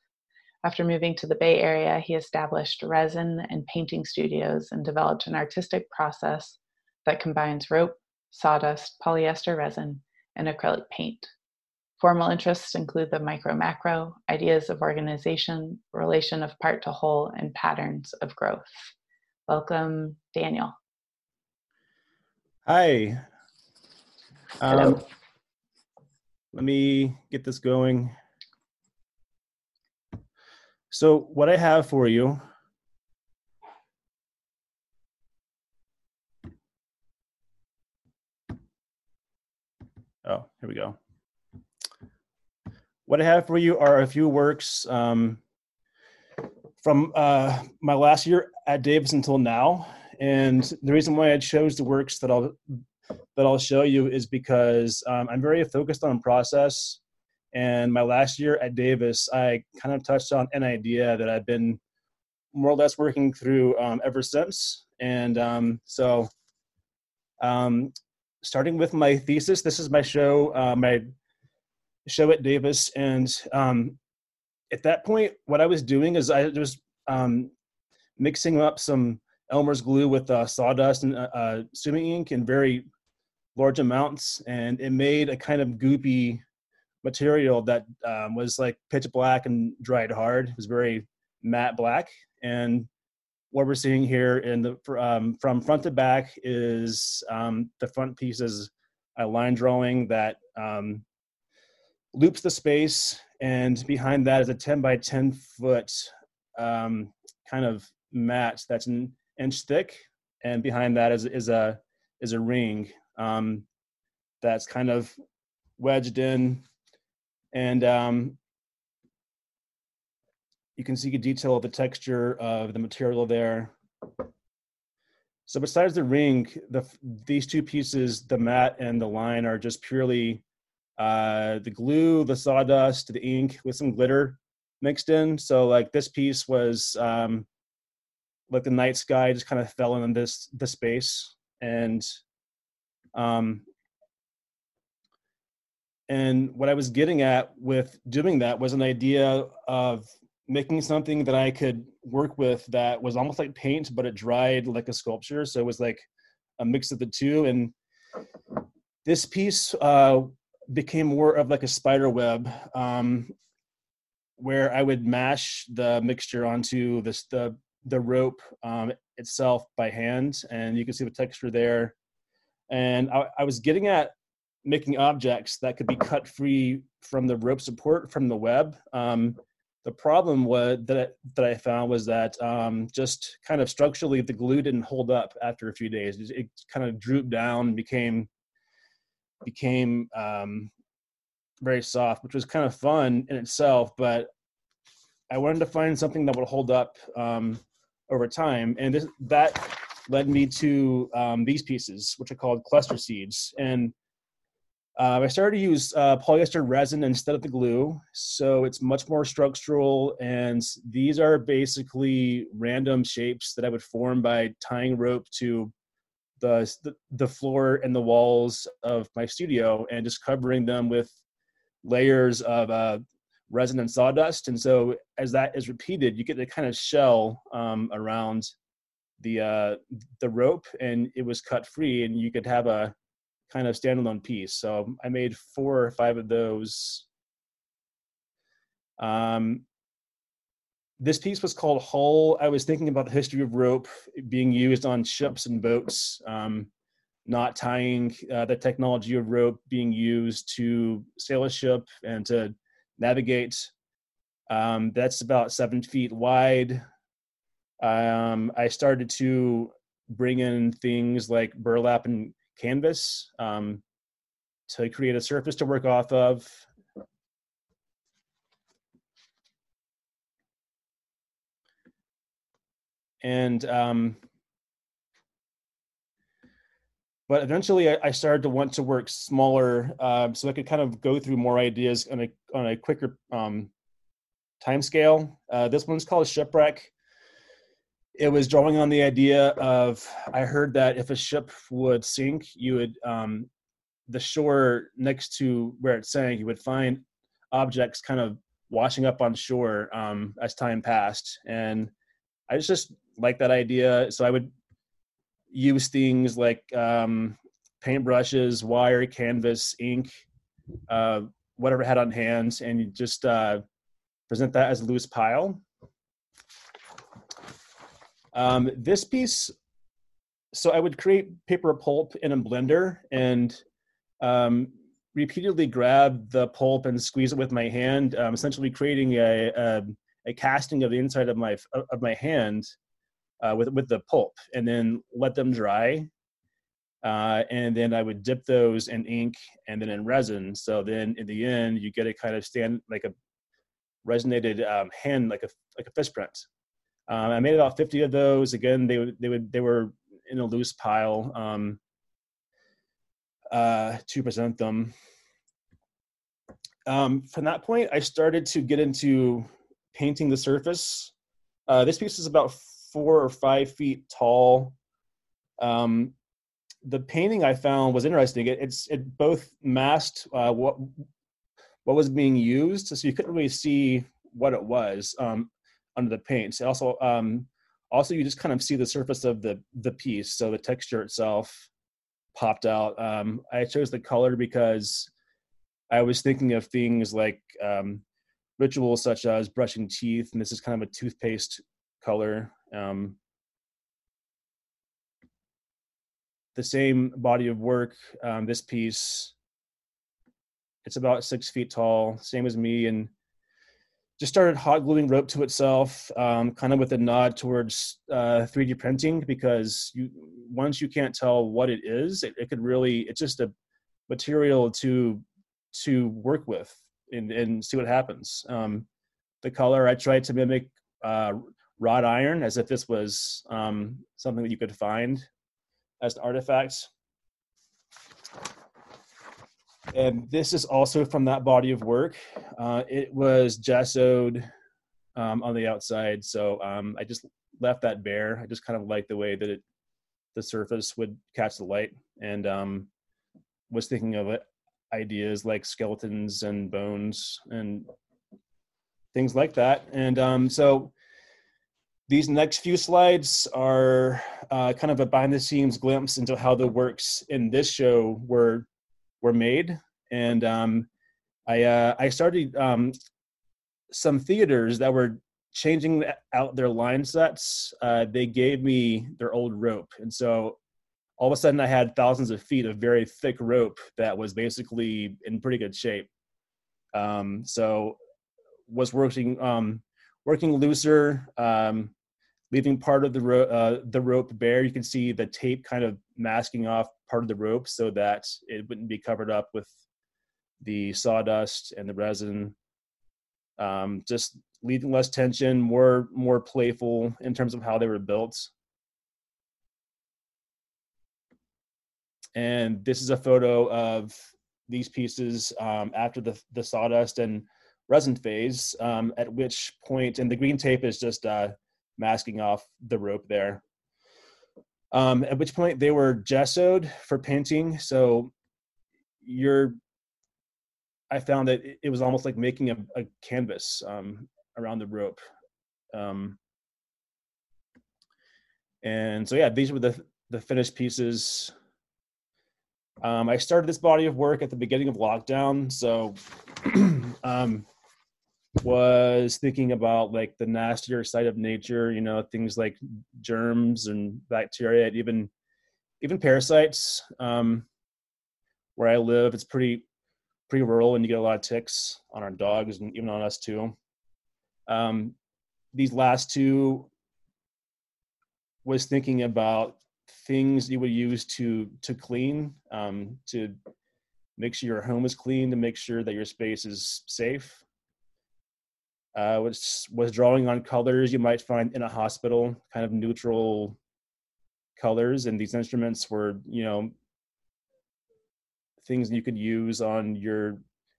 After moving to the Bay Area, he established resin and painting studios and developed an artistic process that combines rope, sawdust, polyester resin, and acrylic paint. Formal interests include the micro-macro, ideas of organization, relation of part to whole, and patterns of growth. Welcome, Daniel. Hi. Let me get this going. So what I have for you are a few works from my last year at Davis until now. And the reason why I chose the works that I'll show you is because I'm very focused on process. And my last year at Davis, I kind of touched on an idea that I've been more or less working through ever since. And starting with my thesis, this is my show at Davis. And at that point, what I was doing is I was mixing up some Elmer's glue with sawdust and swimming ink in very large amounts, and it made a kind of goopy material that was like pitch black and dried hard. It was very matte black. And what we're seeing here in the from front to back is the front piece is a line drawing that loops the space, and behind that is a 10 by 10 foot kind of mat that's an inch thick, and behind that is a ring that's kind of wedged in, and you can see the detail of the texture of the material there. So besides the ring, these two pieces, the mat and the line, are just purely the glue, the sawdust, the ink with some glitter mixed in. So like this piece was like the night sky just kind of fell in the space, and what I was getting at with doing that was an idea of making something that I could work with that was almost like paint, but it dried like a sculpture. So it was like a mix of the two. And this piece became more of like a spider web, where I would mash the mixture onto the rope itself by hand, and you can see the texture there. And I was getting at making objects that could be cut free from the rope support from the web. The problem was that I found was that just kind of structurally the glue didn't hold up after a few days. It kind of drooped down and became very soft, which was kind of fun in itself, but I wanted to find something that would hold up over time. And that led me to these pieces, which are called cluster seeds. And I started to use polyester resin instead of the glue. So it's much more structural. And these are basically random shapes that I would form by tying rope to the floor and the walls of my studio and just covering them with layers of resin and sawdust. And so as that is repeated, you get the kind of shell around the rope, and it was cut free, and you could have a kind of standalone piece. So I made 4 or 5 of those. This piece was called Hull. I was thinking about the history of rope being used on ships and boats, not tying the technology of rope being used to sail a ship and to navigate. That's about 7 feet wide. I started to bring in things like burlap and canvas to create a surface to work off of. And but eventually I started to want to work smaller so I could kind of go through more ideas on a quicker time scale. This one's called Shipwreck. It was drawing on the idea of, I heard that if a ship would sink, you would, the shore next to where it sank, you would find objects kind of washing up on shore as time passed. And I just like that idea. So I would use things like paintbrushes, wire, canvas, ink, whatever I had on hand, and you just present that as a loose pile. This piece, so I would create paper pulp in a blender and repeatedly grab the pulp and squeeze it with my hand, essentially creating a casting of the inside of my hand with the pulp, and then let them dry. And then I would dip those in ink and then in resin. So then in the end, you get a kind of like a resinated hand, like a fist print. I made about 50 of those. Again, they were in a loose pile to present them. From that point, I started to get into painting the surface. This piece is about 4 or 5 feet tall. The painting I found was interesting. It both masked what was being used, so you couldn't really see what it was under the paint. So also you just kind of see the surface of the piece, so the texture itself popped out. I chose the color because I was thinking of things like rituals such as brushing teeth, and this is kind of a toothpaste color. The same body of work, this piece, it's about 6 feet tall, same as me, and just started hot gluing rope to itself, kind of with a nod towards 3D printing, because once you can't tell what it is, it could really, it's just a material to work with and see what happens. The color, I tried to mimic wrought iron, as if this was something that you could find as an artifact. And this is also from that body of work. It was gessoed on the outside, so I just left that bare. I just kind of liked the way that the surface would catch the light, and was thinking of ideas like skeletons and bones and things like that. And so these next few slides are kind of a behind-the-scenes glimpse into how the works in this show were made. And I started some theaters that were changing out their line sets. They gave me their old rope, and so all of a sudden I had thousands of feet of very thick rope that was basically in pretty good shape. So was working looser, leaving part of the rope bare. You can see the tape kind of masking off part of the rope so that it wouldn't be covered up with the sawdust and the resin. Just leaving less tension, more playful in terms of how they were built. And this is a photo of these pieces after the sawdust and resin phase, at which point, and the green tape is just masking off the rope there. At which point they were gessoed for painting. So I found that it was almost like making a canvas around the rope. And so yeah, these were the finished pieces. I started this body of work at the beginning of lockdown. So was thinking about like the nastier side of nature, you know, things like germs and bacteria, and even parasites. Where I live, it's pretty rural, and you get a lot of ticks on our dogs and even on us too. These last two was thinking about things you would use to clean, to make sure your home is clean, to make sure that your space is safe. which was drawing on colors you might find in a hospital, kind of neutral colors. And these instruments were, you know, things you could use on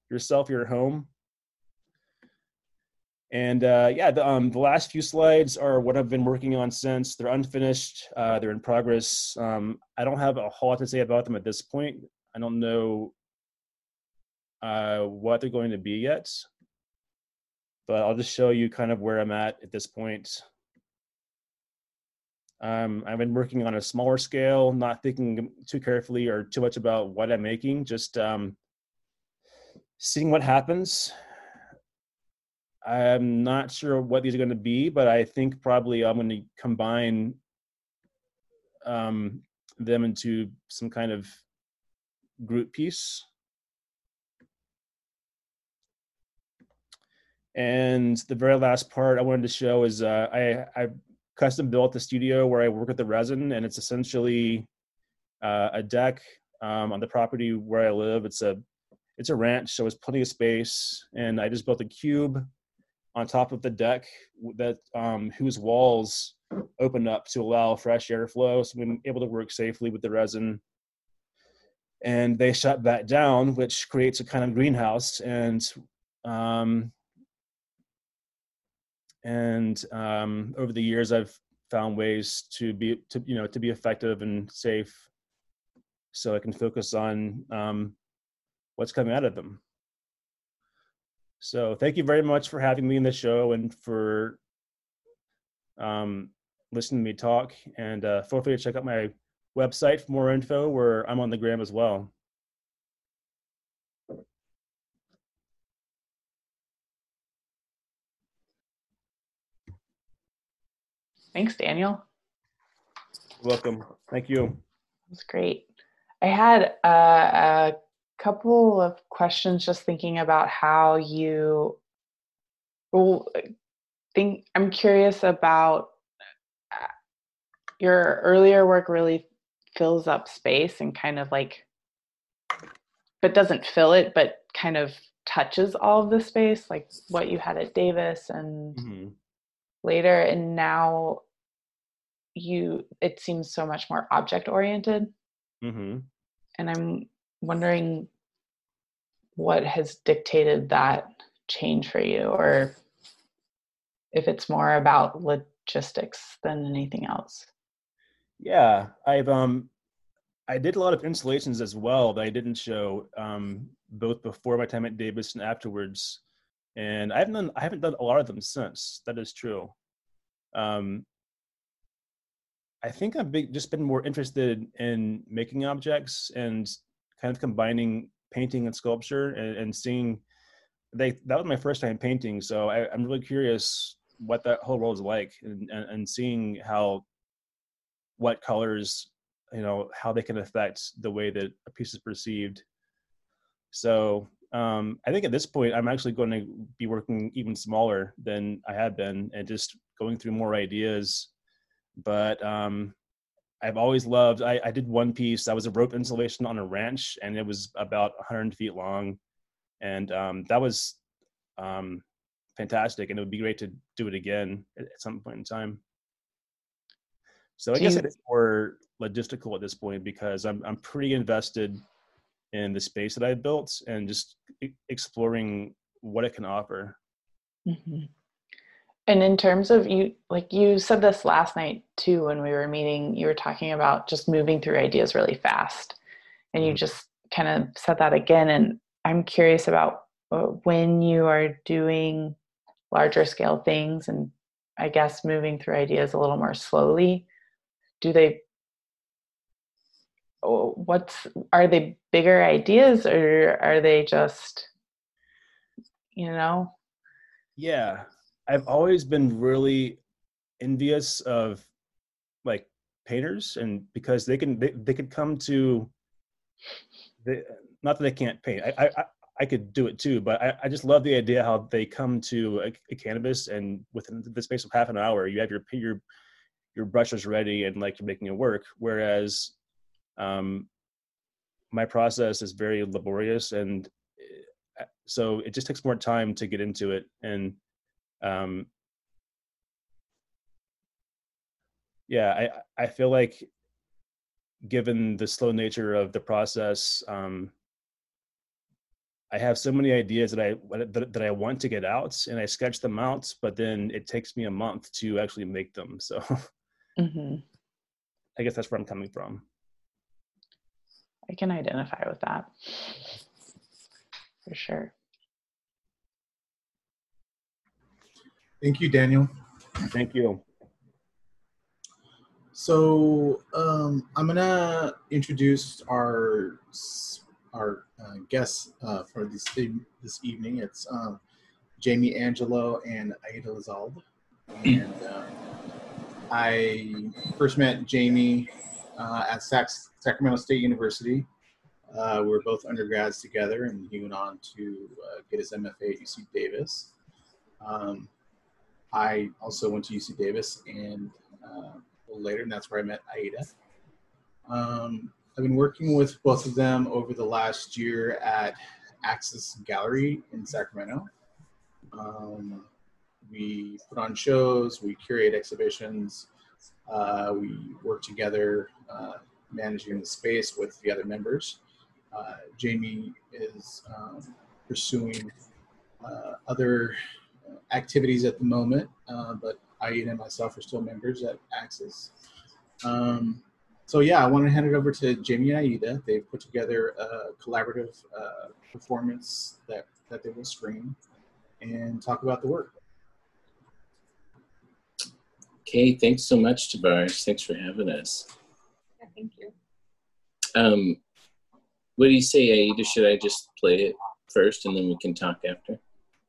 yourself, your home. And yeah, the last few slides are what I've been working on since. They're unfinished, they're in progress. I don't have a whole lot to say about them at this point. I don't know what they're going to be yet, but I'll just show you kind of where I'm at this point. I've been working on a smaller scale, not thinking too carefully or too much about what I'm making, just seeing what happens. I'm not sure what these are going to be, but I think probably I'm going to combine them into some kind of group piece. And the very last part I wanted to show is I custom built the studio where I work with the resin, and it's essentially a deck on the property where I live. It's a ranch, so it's plenty of space, and I just built a cube on top of the deck that whose walls open up to allow fresh airflow, so we're able to work safely with the resin. And they shut that down, which creates a kind of greenhouse, and over the years I've found ways to be effective and safe, so I can focus on what's coming out of them. So thank you very much for having me in the show and for listening to me talk. And feel free to check out my website for more info, where I'm on the gram as well. Thanks, Daniel. You're welcome. Thank you. That's great. I had a couple of questions, just thinking about how you I'm curious about your earlier work really fills up space and kind of like, but doesn't fill it, but kind of touches all of the space, like what you had at Davis and later, and now it seems so much more object oriented. And I'm wondering what has dictated that change for you, or if it's more about logistics than anything else. Yeah, I've I did a lot of installations as well that I didn't show, both before my time at Davis and afterwards, and I haven't done a lot of them since. That is true. I think I've just been more interested in making objects and kind of combining painting and sculpture, and seeing that was my first time painting. So I'm really curious what that whole world is like, and seeing what colors, you know, how they can affect the way that a piece is perceived. So I think at this point, I'm actually going to be working even smaller than I had been and just going through more ideas. But I've always loved, I did one piece that was a rope installation on a ranch, and it was about 100 feet long. And that was fantastic. And it would be great to do it again at some point in time. So I guess it's more logistical at this point, because I'm pretty invested in the space that I built and just exploring what it can offer. Mm-hmm. And in terms of you said this last night too, when we were meeting, you were talking about just moving through ideas really fast, and you just kind of said that again. And I'm curious about when you are doing larger scale things, and I guess moving through ideas a little more slowly, are they bigger ideas, or are they just, you know? Yeah. I've always been really envious of like painters, and because they could come to not that they can't paint. I could do it too, but I just love the idea how they come to a canvas, and within the space of half an hour, you have your brushes ready and like you're making it work. Whereas my process is very laborious, and so it just takes more time to get into it. And Yeah, I feel like given the slow nature of the process, I have so many ideas that I want to get out, and I sketch them out, but then it takes me a month to actually make them. So I guess that's where I'm coming from. I can identify with that for sure. Thank you, Daniel. Thank you. So I'm gonna introduce our guests for this evening. It's Jamie Angelo and Aida Lazalde. And I first met Jamie at Sacramento State University. We were both undergrads together, and he went on to get his MFA at UC Davis. I also went to UC Davis, and later, and that's where I met Aida. I've been working with both of them over the last year at Axis Gallery in Sacramento. We put on shows, we curate exhibitions, we work together managing the space with the other members. Jamie is pursuing other activities at the moment, but Aida and myself are still members at Axis. So yeah, I want to hand it over to Jamie and Aida. They've put together a collaborative performance that they will screen and talk about the work. Okay, thanks so much, Tavares. Thanks for having us. Yeah, thank you. What do you say, Aida? Should I just play it first and then we can talk after?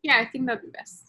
Yeah, I think that'd be best.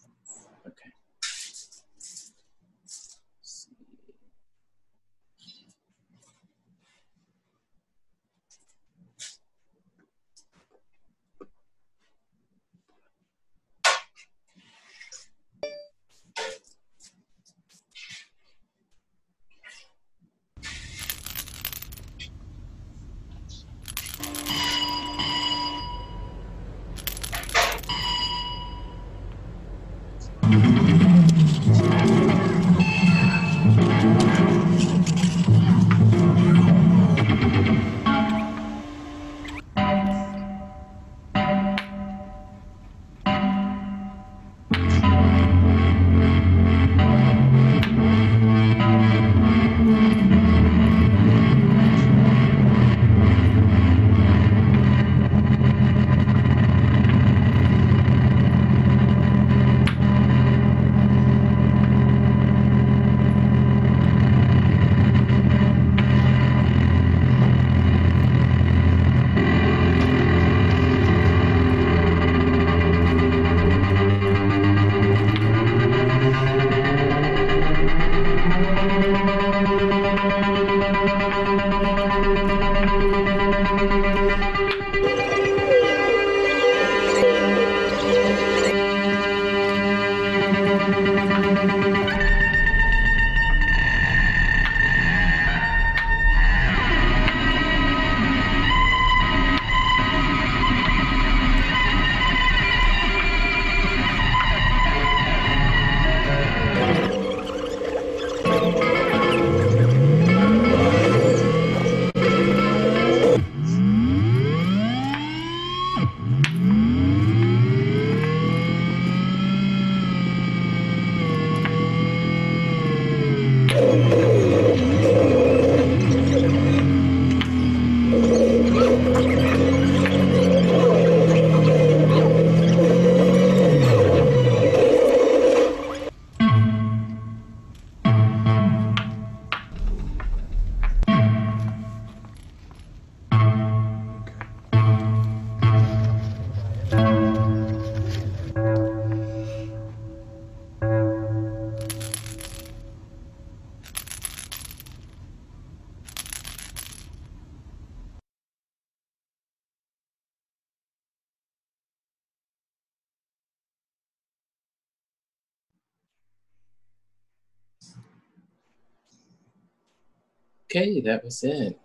Okay, that was it.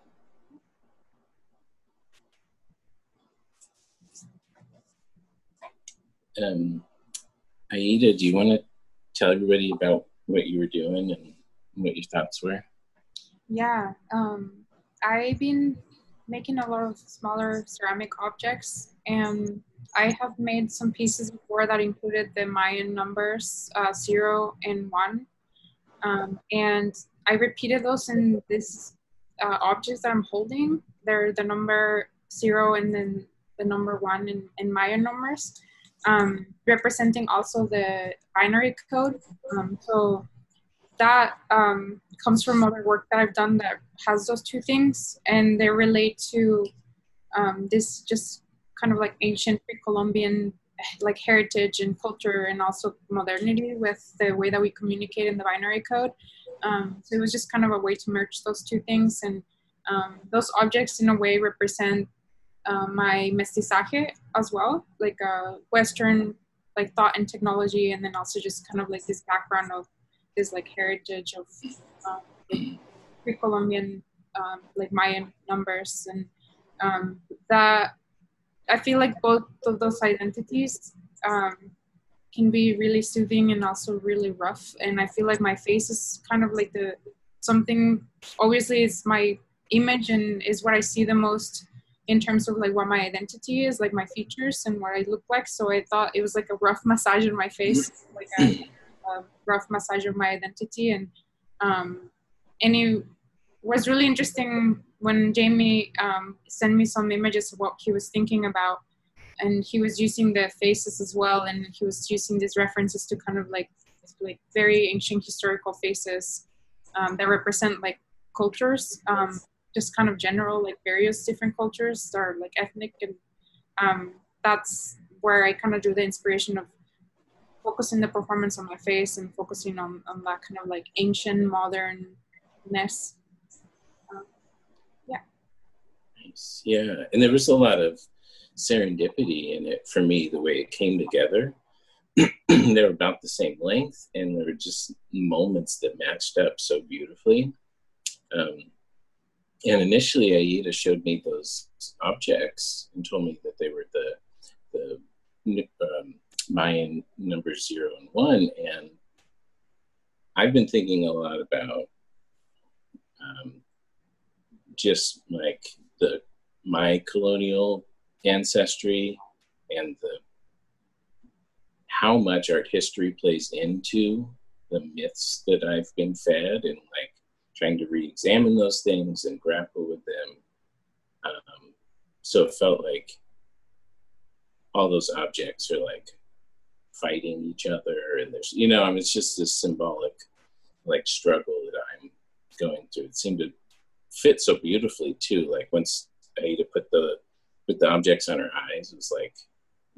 Aida, do you want to tell everybody about what you were doing and what your thoughts were? Yeah, I've been making a lot of smaller ceramic objects, and I have made some pieces before that included the Mayan numbers 0 and 1, and I repeated those in this objects that I'm holding. They're the number 0 and then the number 1 in Mayan numbers, representing also the binary code. So that comes from other work that I've done that has those two things, and they relate to this just kind of like ancient pre-Columbian like heritage and culture, and also modernity with the way that we communicate in the binary code. So it was just kind of a way to merge those two things, and those objects in a way represent my mestizaje as well, like Western like thought and technology, and then also just kind of like this background of this like heritage of pre-Columbian like Mayan numbers, and that I feel like both of those identities can be really soothing and also really rough. And I feel like my face is kind of like the something, obviously it's my image and is what I see the most in terms of like what my identity is, like my features and what I look like. So I thought it was like a rough massage of my face, like a rough massage of my identity. And it was really interesting when Jamie sent me some images of what he was thinking about, and he was using the faces as well, and he was using these references to kind of like very ancient historical faces that represent like cultures, just kind of general, like various different cultures that are like ethnic, and that's where I kind of drew the inspiration of focusing the performance on my face and focusing on that kind of like ancient modernness. Yeah. Nice. Yeah, and there was a lot of serendipity in it for me, the way it came together. They were about the same length, and there were just moments that matched up so beautifully. And initially, Aida showed me those objects and told me that they were the Mayan numbers 0 and 1. And I've been thinking a lot about just like my colonial ancestry and how much art history plays into the myths that I've been fed, and like trying to re-examine those things and grapple with them. So it felt like all those objects are like fighting each other, and there's, you know, I mean, it's just this symbolic like struggle that I'm going through. It seemed to fit so beautifully too. Like once Aida put the objects on her eyes, it was like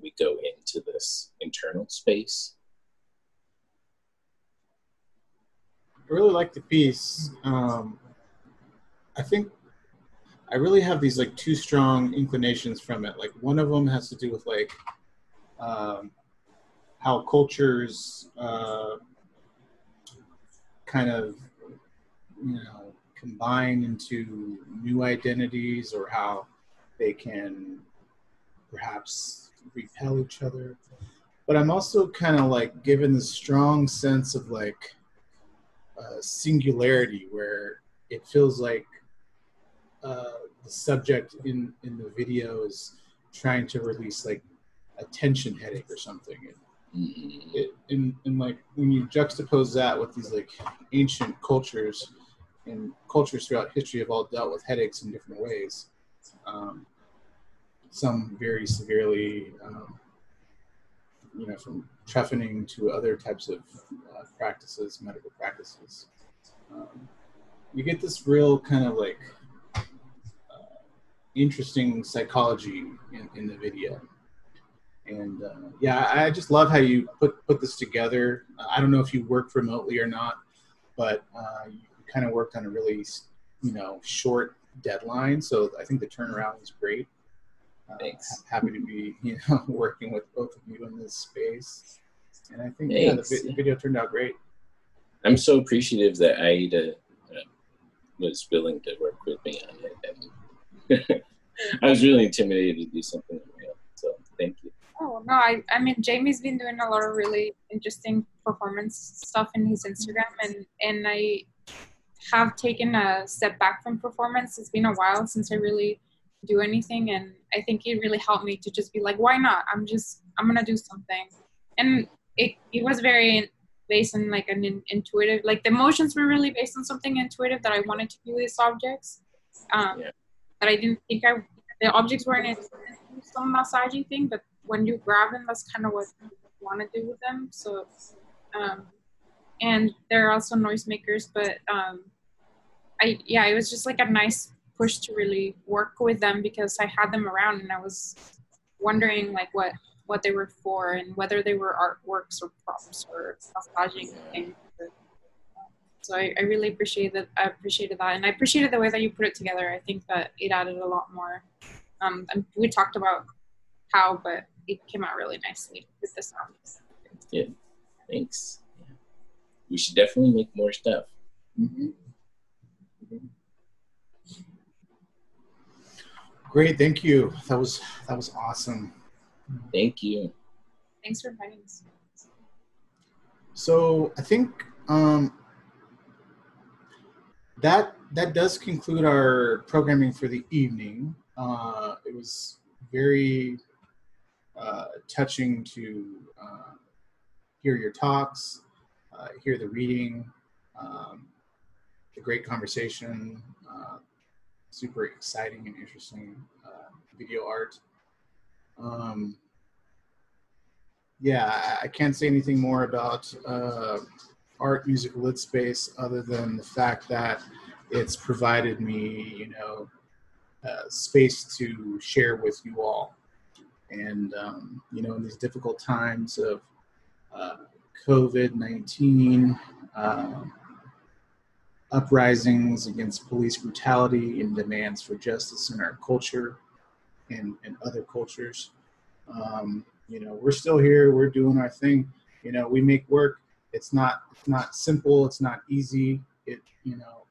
we go into this internal space. I really like the piece. I think I really have these like two strong inclinations from it. Like one of them has to do with like how cultures kind of, you know, combine into new identities, or how they can perhaps repel each other. But I'm also kind of like given this strong sense of like singularity, where it feels like the subject in the video is trying to release like a tension headache or something. And like when you juxtapose that with these like ancient cultures, and cultures throughout history have all dealt with headaches in different ways. Some very severely, you know, from trephining to other types of practices, medical practices. You get this real kind of like interesting psychology in the video. And yeah, I just love how you put this together. I don't know if you work remotely or not, but you kind of worked on a really, you know, short deadline. So I think the turnaround was great. Thanks. Happy to be, you know, working with both of you in this space, and I think the video turned out great. I'm so appreciative that Aida was willing to work with me on it, and I was really intimidated to do something real. So thank you. Oh. cool. No, I mean, Jamie's been doing a lot of really interesting performance stuff in his Instagram, and I have taken a step back from performance. It's been a while since I really do anything, and I think it really helped me to just be like, why not? I'm gonna do something. And it was very based on like an intuitive, like the emotions were really based on something intuitive that I wanted to do these objects. That I didn't think the objects weren't in some massaging thing, but when you grab them, that's kind of what you want to do with them. So, and they're also noisemakers, but it was just like a nice push to really work with them because I had them around and I was wondering like what they were for and whether they were artworks or props or massaging things. So I really appreciated that, and I appreciated the way that you put it together. I think that it added a lot more. And we talked about how, but it came out really nicely with the sound. Good, thanks. Yeah. We should definitely make more stuff. Mm-hmm. Mm-hmm. Great, thank you. That was awesome. Thank you. Thanks for inviting us. So I think. That does conclude our programming for the evening. It was very touching to hear your talks, hear the reading, the great conversation, super exciting and interesting video art. I can't say anything more about Art Music Lit Space other than the fact that it's provided me, space to share with you all. And, in these difficult times of COVID-19, uprisings against police brutality and demands for justice in our culture and other cultures, we're still here, we're doing our thing. We make work. It's not simple, it's not easy,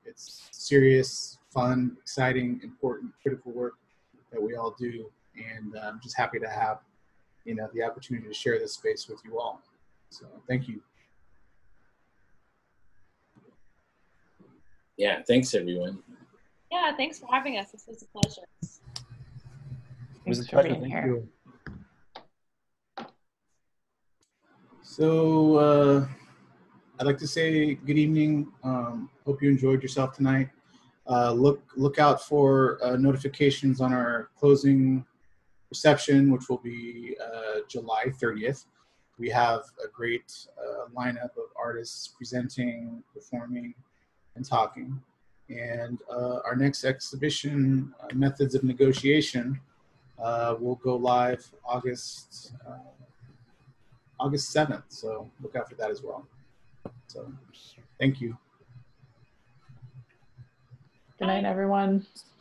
it's serious, fun, exciting, important, critical work that we all do, and I'm just happy to have, the opportunity to share this space with you all. So thank you. Yeah, thanks everyone. Yeah, thanks for having us, this was a pleasure. It was a pleasure, thank you. So, I'd like to say good evening. Hope you enjoyed yourself tonight. Look out for notifications on our closing reception, which will be July 30th. We have a great lineup of artists presenting, performing, and talking. And our next exhibition, Methods of Negotiation, will go live August 7th. So look out for that as well. So, thank you. Good night, everyone.